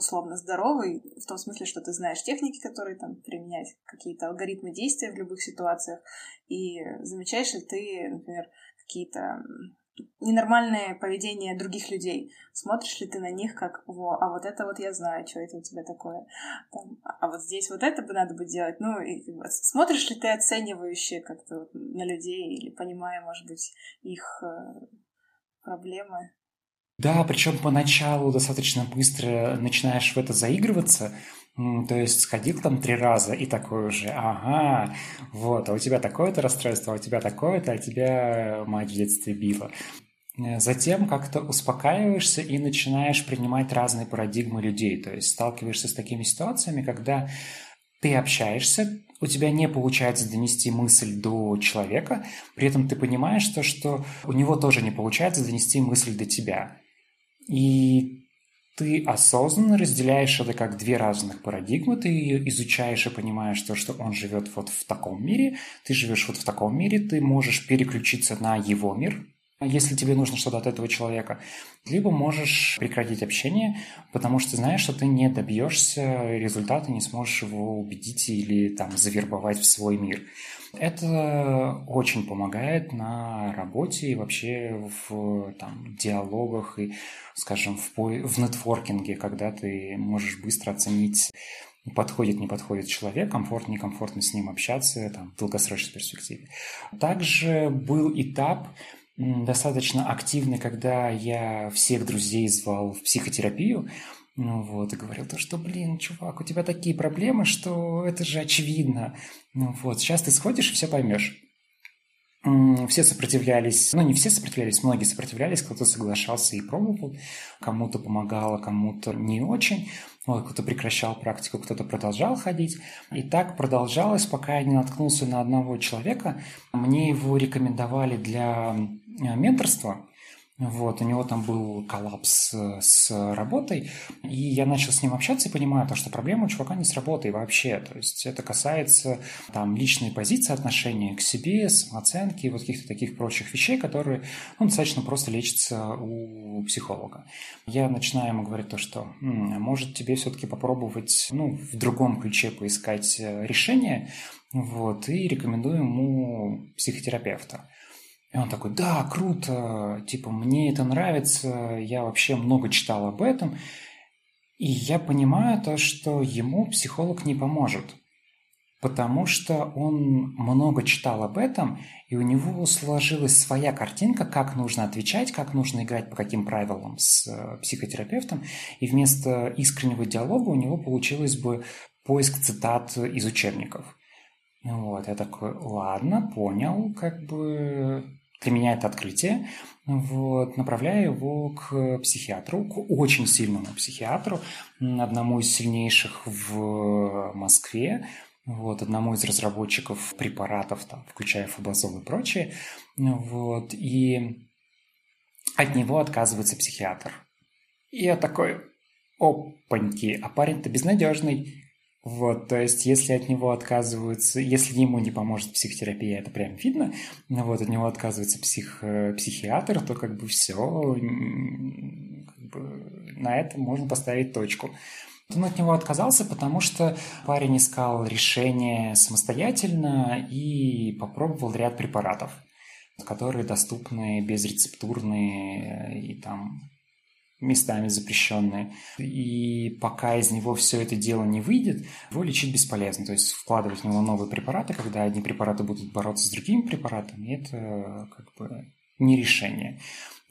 условно здоровый, в том смысле, что ты знаешь техники, которые применять, какие-то алгоритмы действия в любых ситуациях, и замечаешь ли ты, например, какие-то ненормальные поведения других людей, смотришь ли ты на них как, а вот это вот я знаю, что это у тебя такое, а вот здесь вот это бы надо бы делать, и смотришь ли ты оценивающе как-то на людей или понимая, может быть, их проблемы? Да, причем поначалу достаточно быстро начинаешь в это заигрываться, то есть сходил 3 раза и такой уже, а у тебя такое-то расстройство, а у тебя такое-то, а тебя мать в детстве била. Затем как-то успокаиваешься и начинаешь принимать разные парадигмы людей, то есть сталкиваешься с такими ситуациями, когда ты общаешься, у тебя не получается донести мысль до человека, при этом ты понимаешь то, что у него тоже не получается донести мысль до тебя. И ты осознанно разделяешь это как 2 разных парадигмы, ты изучаешь и понимаешь то, что он живет вот в таком мире, ты живешь вот в таком мире, ты можешь переключиться на его мир, если тебе нужно что-то от этого человека, либо можешь прекратить общение, потому что знаешь, что ты не добьешься результата, не сможешь его убедить или завербовать в свой мир. Это очень помогает на работе и вообще в диалогах и, скажем, в нетворкинге, когда ты можешь быстро оценить, подходит, не подходит человек, комфортно, некомфортно с ним общаться в долгосрочной перспективе. Также был этап достаточно активный, когда я всех друзей звал в психотерапию, и говорил то, что, чувак, у тебя такие проблемы, что это же очевидно, сейчас ты сходишь и все поймешь. Все сопротивлялись, не все сопротивлялись, многие сопротивлялись, кто-то соглашался и пробовал, кому-то помогало, кому-то не очень, кто-то прекращал практику, кто-то продолжал ходить. И так продолжалось, пока я не наткнулся на одного человека. Мне его рекомендовали для менторства. У него был коллапс с работой, и я начал с ним общаться и понимаю, что проблема у чувака не с работой вообще, то есть это касается личной позиции, отношения к себе, самооценки и каких-то таких прочих вещей, которые достаточно просто лечатся у психолога. Я начинаю ему говорить то, что может тебе все-таки попробовать в другом ключе поискать решение, и рекомендую ему психотерапевта. И он такой, да, круто, мне это нравится, я вообще много читал об этом. И я понимаю то, что ему психолог не поможет, потому что он много читал об этом, и у него сложилась своя картинка, как нужно отвечать, как нужно играть, по каким правилам с психотерапевтом, и вместо искреннего диалога у него получилось бы поиск цитат из учебников. Вот, я такой, ладно, понял, как бы для меня это открытие. Вот, направляю его к психиатру, к очень сильному психиатру, одному из сильнейших в Москве, вот, одному из разработчиков препаратов, там, включая фабазол и прочее. Вот, и от него отказывается психиатр. И я такой, опаньки, а парень-то безнадежный. Вот, то есть, если от него отказываются, если ему не поможет психотерапия, это прям видно, вот, от него отказывается психиатр, то как бы все, как бы, на этом можно поставить точку. Он от него отказался, потому что парень искал решение самостоятельно и попробовал ряд препаратов, которые доступны, безрецептурные и там... местами запрещенные. И пока из него все это дело не выйдет, его лечить бесполезно. То есть вкладывать в него новые препараты, когда одни препараты будут бороться с другими препаратами, это как бы не решение.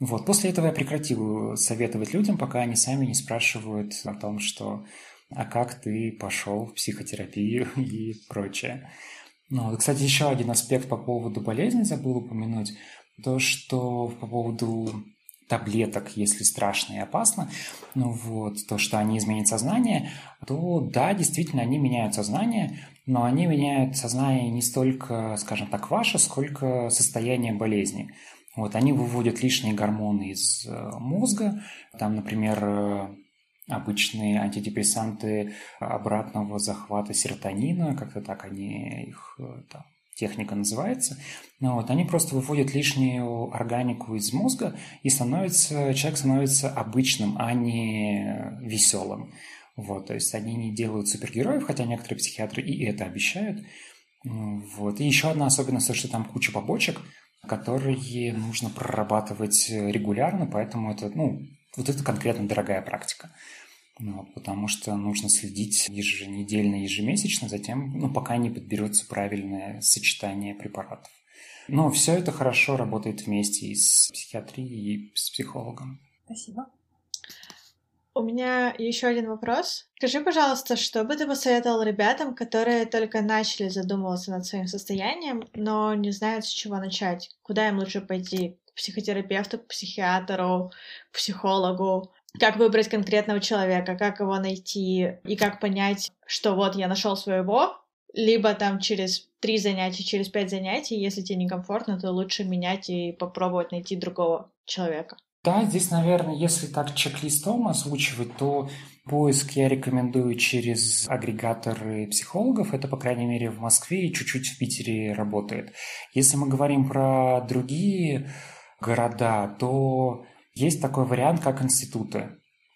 Вот. После этого я прекратил советовать людям, пока они сами не спрашивают о том, что «а как ты пошел в психотерапию?» и прочее. Ну, кстати, еще один аспект по поводу болезни забыл упомянуть. То, что по поводу... таблеток, если страшно и опасно, ну вот, то, что они изменят сознание, то да, действительно, они меняют сознание, но они меняют сознание не столько, скажем так, ваше, сколько состояние болезни. Вот, они выводят лишние гормоны из мозга, там, например, обычные антидепрессанты обратного захвата серотонина, как-то так они их там, техника называется, ну, вот, они просто выводят лишнюю органику из мозга, и человек становится обычным, а не веселым. Вот, то есть они не делают супергероев, хотя некоторые психиатры и это обещают. Вот. И еще одна особенность, что там куча побочек, которые нужно прорабатывать регулярно, поэтому это, ну, вот это конкретно дорогая практика. Ну, потому что нужно следить еженедельно, ежемесячно, затем, ну, пока не подберется правильное сочетание препаратов. Но все это хорошо работает вместе и с психиатрией, и с психологом. Спасибо. У меня еще один вопрос. Скажи, пожалуйста, что бы ты посоветовал ребятам, которые только начали задумываться над своим состоянием, но не знают, с чего начать? Куда им лучше пойти? К психотерапевту, к психиатру, к психологу? Как выбрать конкретного человека, как его найти и как понять, что вот я нашел своего, либо там через 3 занятия, через 5 занятий, если тебе некомфортно, то лучше менять и попробовать найти другого человека. Да, здесь, наверное, если так чек-листом озвучивать, то поиск я рекомендую через агрегаторы психологов. Это, по крайней мере, в Москве и чуть-чуть в Питере работает. Если мы говорим про другие города, то... есть такой вариант, как институты.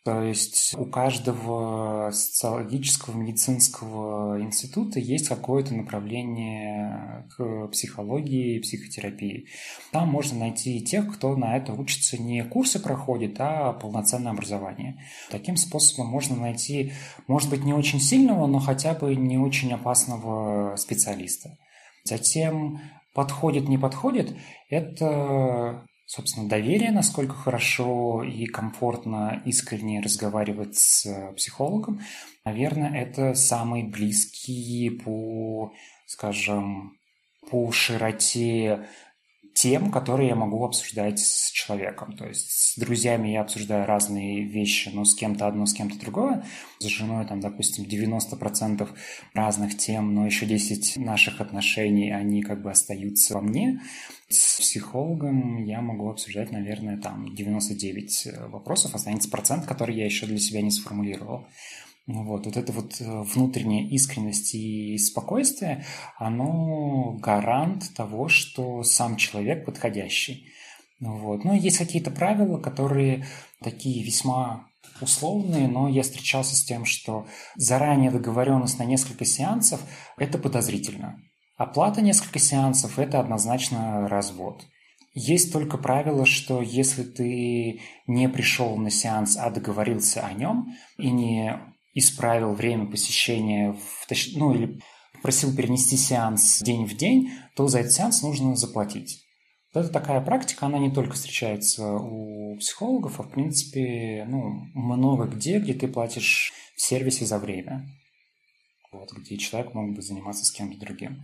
То есть у каждого социологического, медицинского института есть какое-то направление к психологии и психотерапии. Там можно найти тех, кто на это учится, не курсы проходит, а полноценное образование. Таким способом можно найти, может быть, не очень сильного, но хотя бы не очень опасного специалиста. Затем подходит-не подходит – это... собственно, доверие, насколько хорошо и комфортно искренне разговаривать с психологом, наверное, это самые близкие по, скажем, по широте тем, которые я могу обсуждать с человеком. То есть с друзьями я обсуждаю разные вещи, но с кем-то одно, с кем-то другое. С женой, там, допустим, 90% разных тем, но еще 10 наших отношений, они как бы остаются во мне. С психологом я могу обсуждать, наверное, там 99 вопросов, останется процент, который я еще для себя не сформулировал. Вот, вот это вот внутренняя искренность и спокойствие, оно гарант того, что сам человек подходящий. Вот. Ну, есть какие-то правила, которые такие весьма условные, но я встречался с тем, что заранее договоренность на несколько сеансов – это подозрительно. Оплата несколько сеансов – это однозначно развод. Есть только правило, что если ты не пришел на сеанс, а договорился о нем и не исправил время посещения, ну или просил перенести сеанс день в день, то за этот сеанс нужно заплатить. Вот это такая практика, она не только встречается у психологов, а в принципе, ну, много где ты платишь в сервисе за время, вот, где человек мог бы заниматься с кем-то другим.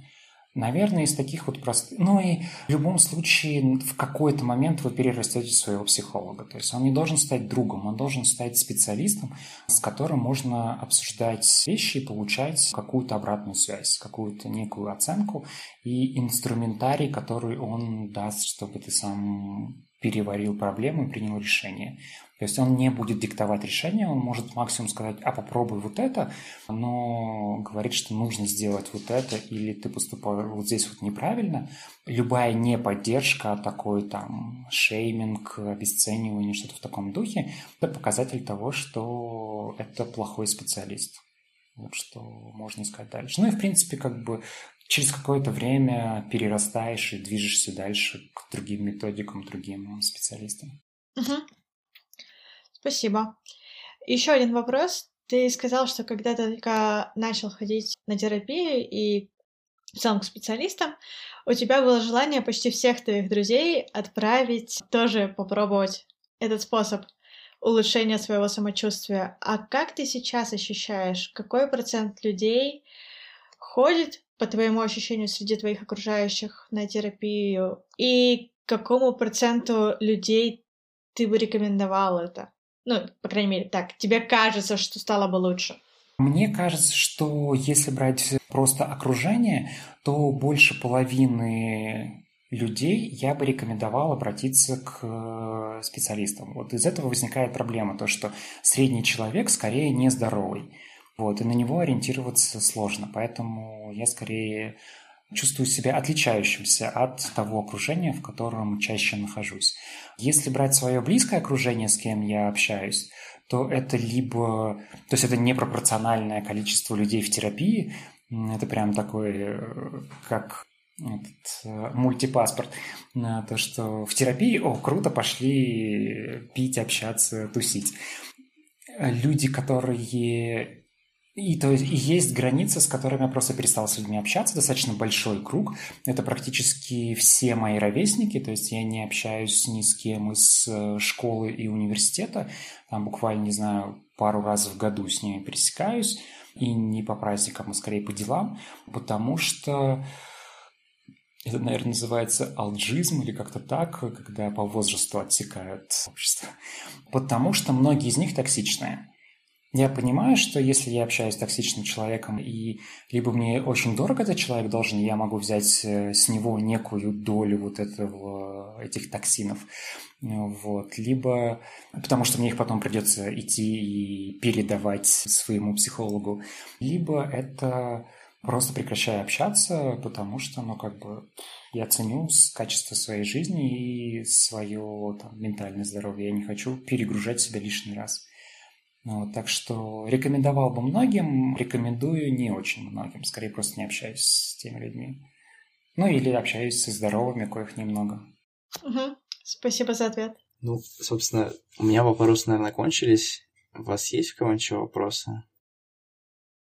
Наверное, из таких вот простых... Ну и в любом случае в какой-то момент вы перерастете своего психолога. То есть он не должен стать другом, он должен стать специалистом, с которым можно обсуждать вещи и получать какую-то обратную связь, какую-то некую оценку и инструментарий, который он даст, чтобы ты сам переварил проблему и принял решение. То есть он не будет диктовать решение, он может максимум сказать, а попробуй вот это, но говорит, что нужно сделать вот это, или ты поступал вот здесь вот неправильно. Любая неподдержка, такой там шейминг, обесценивание, что-то в таком духе, это показатель того, что это плохой специалист. Вот что можно искать дальше. Ну и в принципе как бы через какое-то время перерастаешь и движешься дальше к другим методикам, другим специалистам. Спасибо. Еще один вопрос. Ты сказал, что когда ты только начал ходить на терапию и в целом к специалистам, у тебя было желание почти всех твоих друзей отправить тоже попробовать этот способ улучшения своего самочувствия. А как ты сейчас ощущаешь, какой процент людей ходит, по твоему ощущению, среди твоих окружающих на терапию? И какому проценту людей ты бы рекомендовал это? Ну, по крайней мере, так. Тебе кажется, что стало бы лучше? Мне кажется, что если брать просто окружение, то больше половины людей я бы рекомендовал обратиться к специалистам. Вот из этого возникает проблема, то, что средний человек скорее нездоровый. Вот, и на него ориентироваться сложно. Поэтому я скорее чувствую себя отличающимся от того окружения, в котором чаще нахожусь. Если брать свое близкое окружение, с кем я общаюсь, то это либо... То есть это непропорциональное количество людей в терапии. Это прям такой, как этот, мультипаспорт. То, что в терапии, о, круто, пошли пить, общаться, тусить. Люди, которые... И то есть границы, с которыми я просто перестал с людьми общаться, достаточно большой круг. Это практически все мои ровесники, то есть я не общаюсь ни с кем из школы и университета. Там буквально, не знаю, пару раз в году с ними пересекаюсь, и не по праздникам, а скорее по делам, потому что... Это, наверное, называется алджизм или как-то так, когда по возрасту отсекают общество. Потому что многие из них токсичные. Я понимаю, что если я общаюсь с токсичным человеком, и либо мне очень дорого этот человек должен, я могу взять с него некую долю вот этого, этих токсинов, вот, либо потому что мне их потом придется идти и передавать своему психологу, либо это просто прекращаю общаться, потому что, ну, как бы я ценю качество своей жизни и свое там, ментальное здоровье, я не хочу перегружать себя лишний раз. Вот, так что рекомендовал бы многим, рекомендую не очень многим. Скорее, просто не общаюсь с теми людьми. Ну, или общаюсь со здоровыми, коих немного. Спасибо за ответ. Ну, собственно, у меня вопросы, наверное, кончились. У вас есть у кого-нибудь вопросы?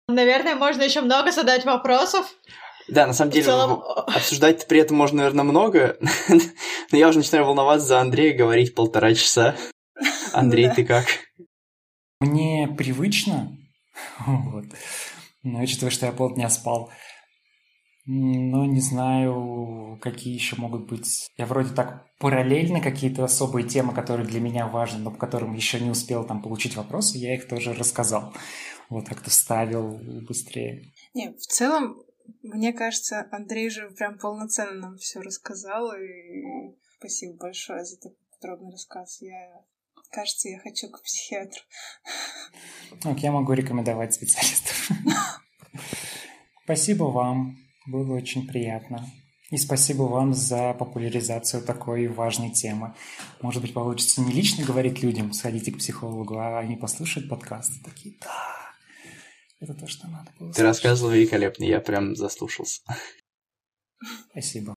Наверное, можно еще много задать вопросов. Да, на самом деле, обсуждать при этом можно, наверное, много. Но я уже начинаю волноваться за Андрея, говорить 1,5 часа. Андрей, ты как? Мне привычно, вот. Но учитывая, что я полдня спал, но не знаю, какие еще могут быть. Я вроде так параллельно какие-то особые темы, которые для меня важны, но по которым еще не успел там получить вопросы, я их тоже рассказал, вот как-то вставил быстрее. Не, в целом, мне кажется, Андрей же прям полноценно нам все рассказал, и спасибо большое за такой подробный рассказ. Кажется, я хочу к психиатру. Я могу рекомендовать специалистов. Спасибо вам. Было очень приятно. И спасибо вам за популяризацию такой важной темы. Может быть, получится не лично говорить людям, сходите к психологу, а они послушают подкасты. Такие, да, это то, что надо было. Ты рассказывал великолепно, я прям заслушался. Спасибо.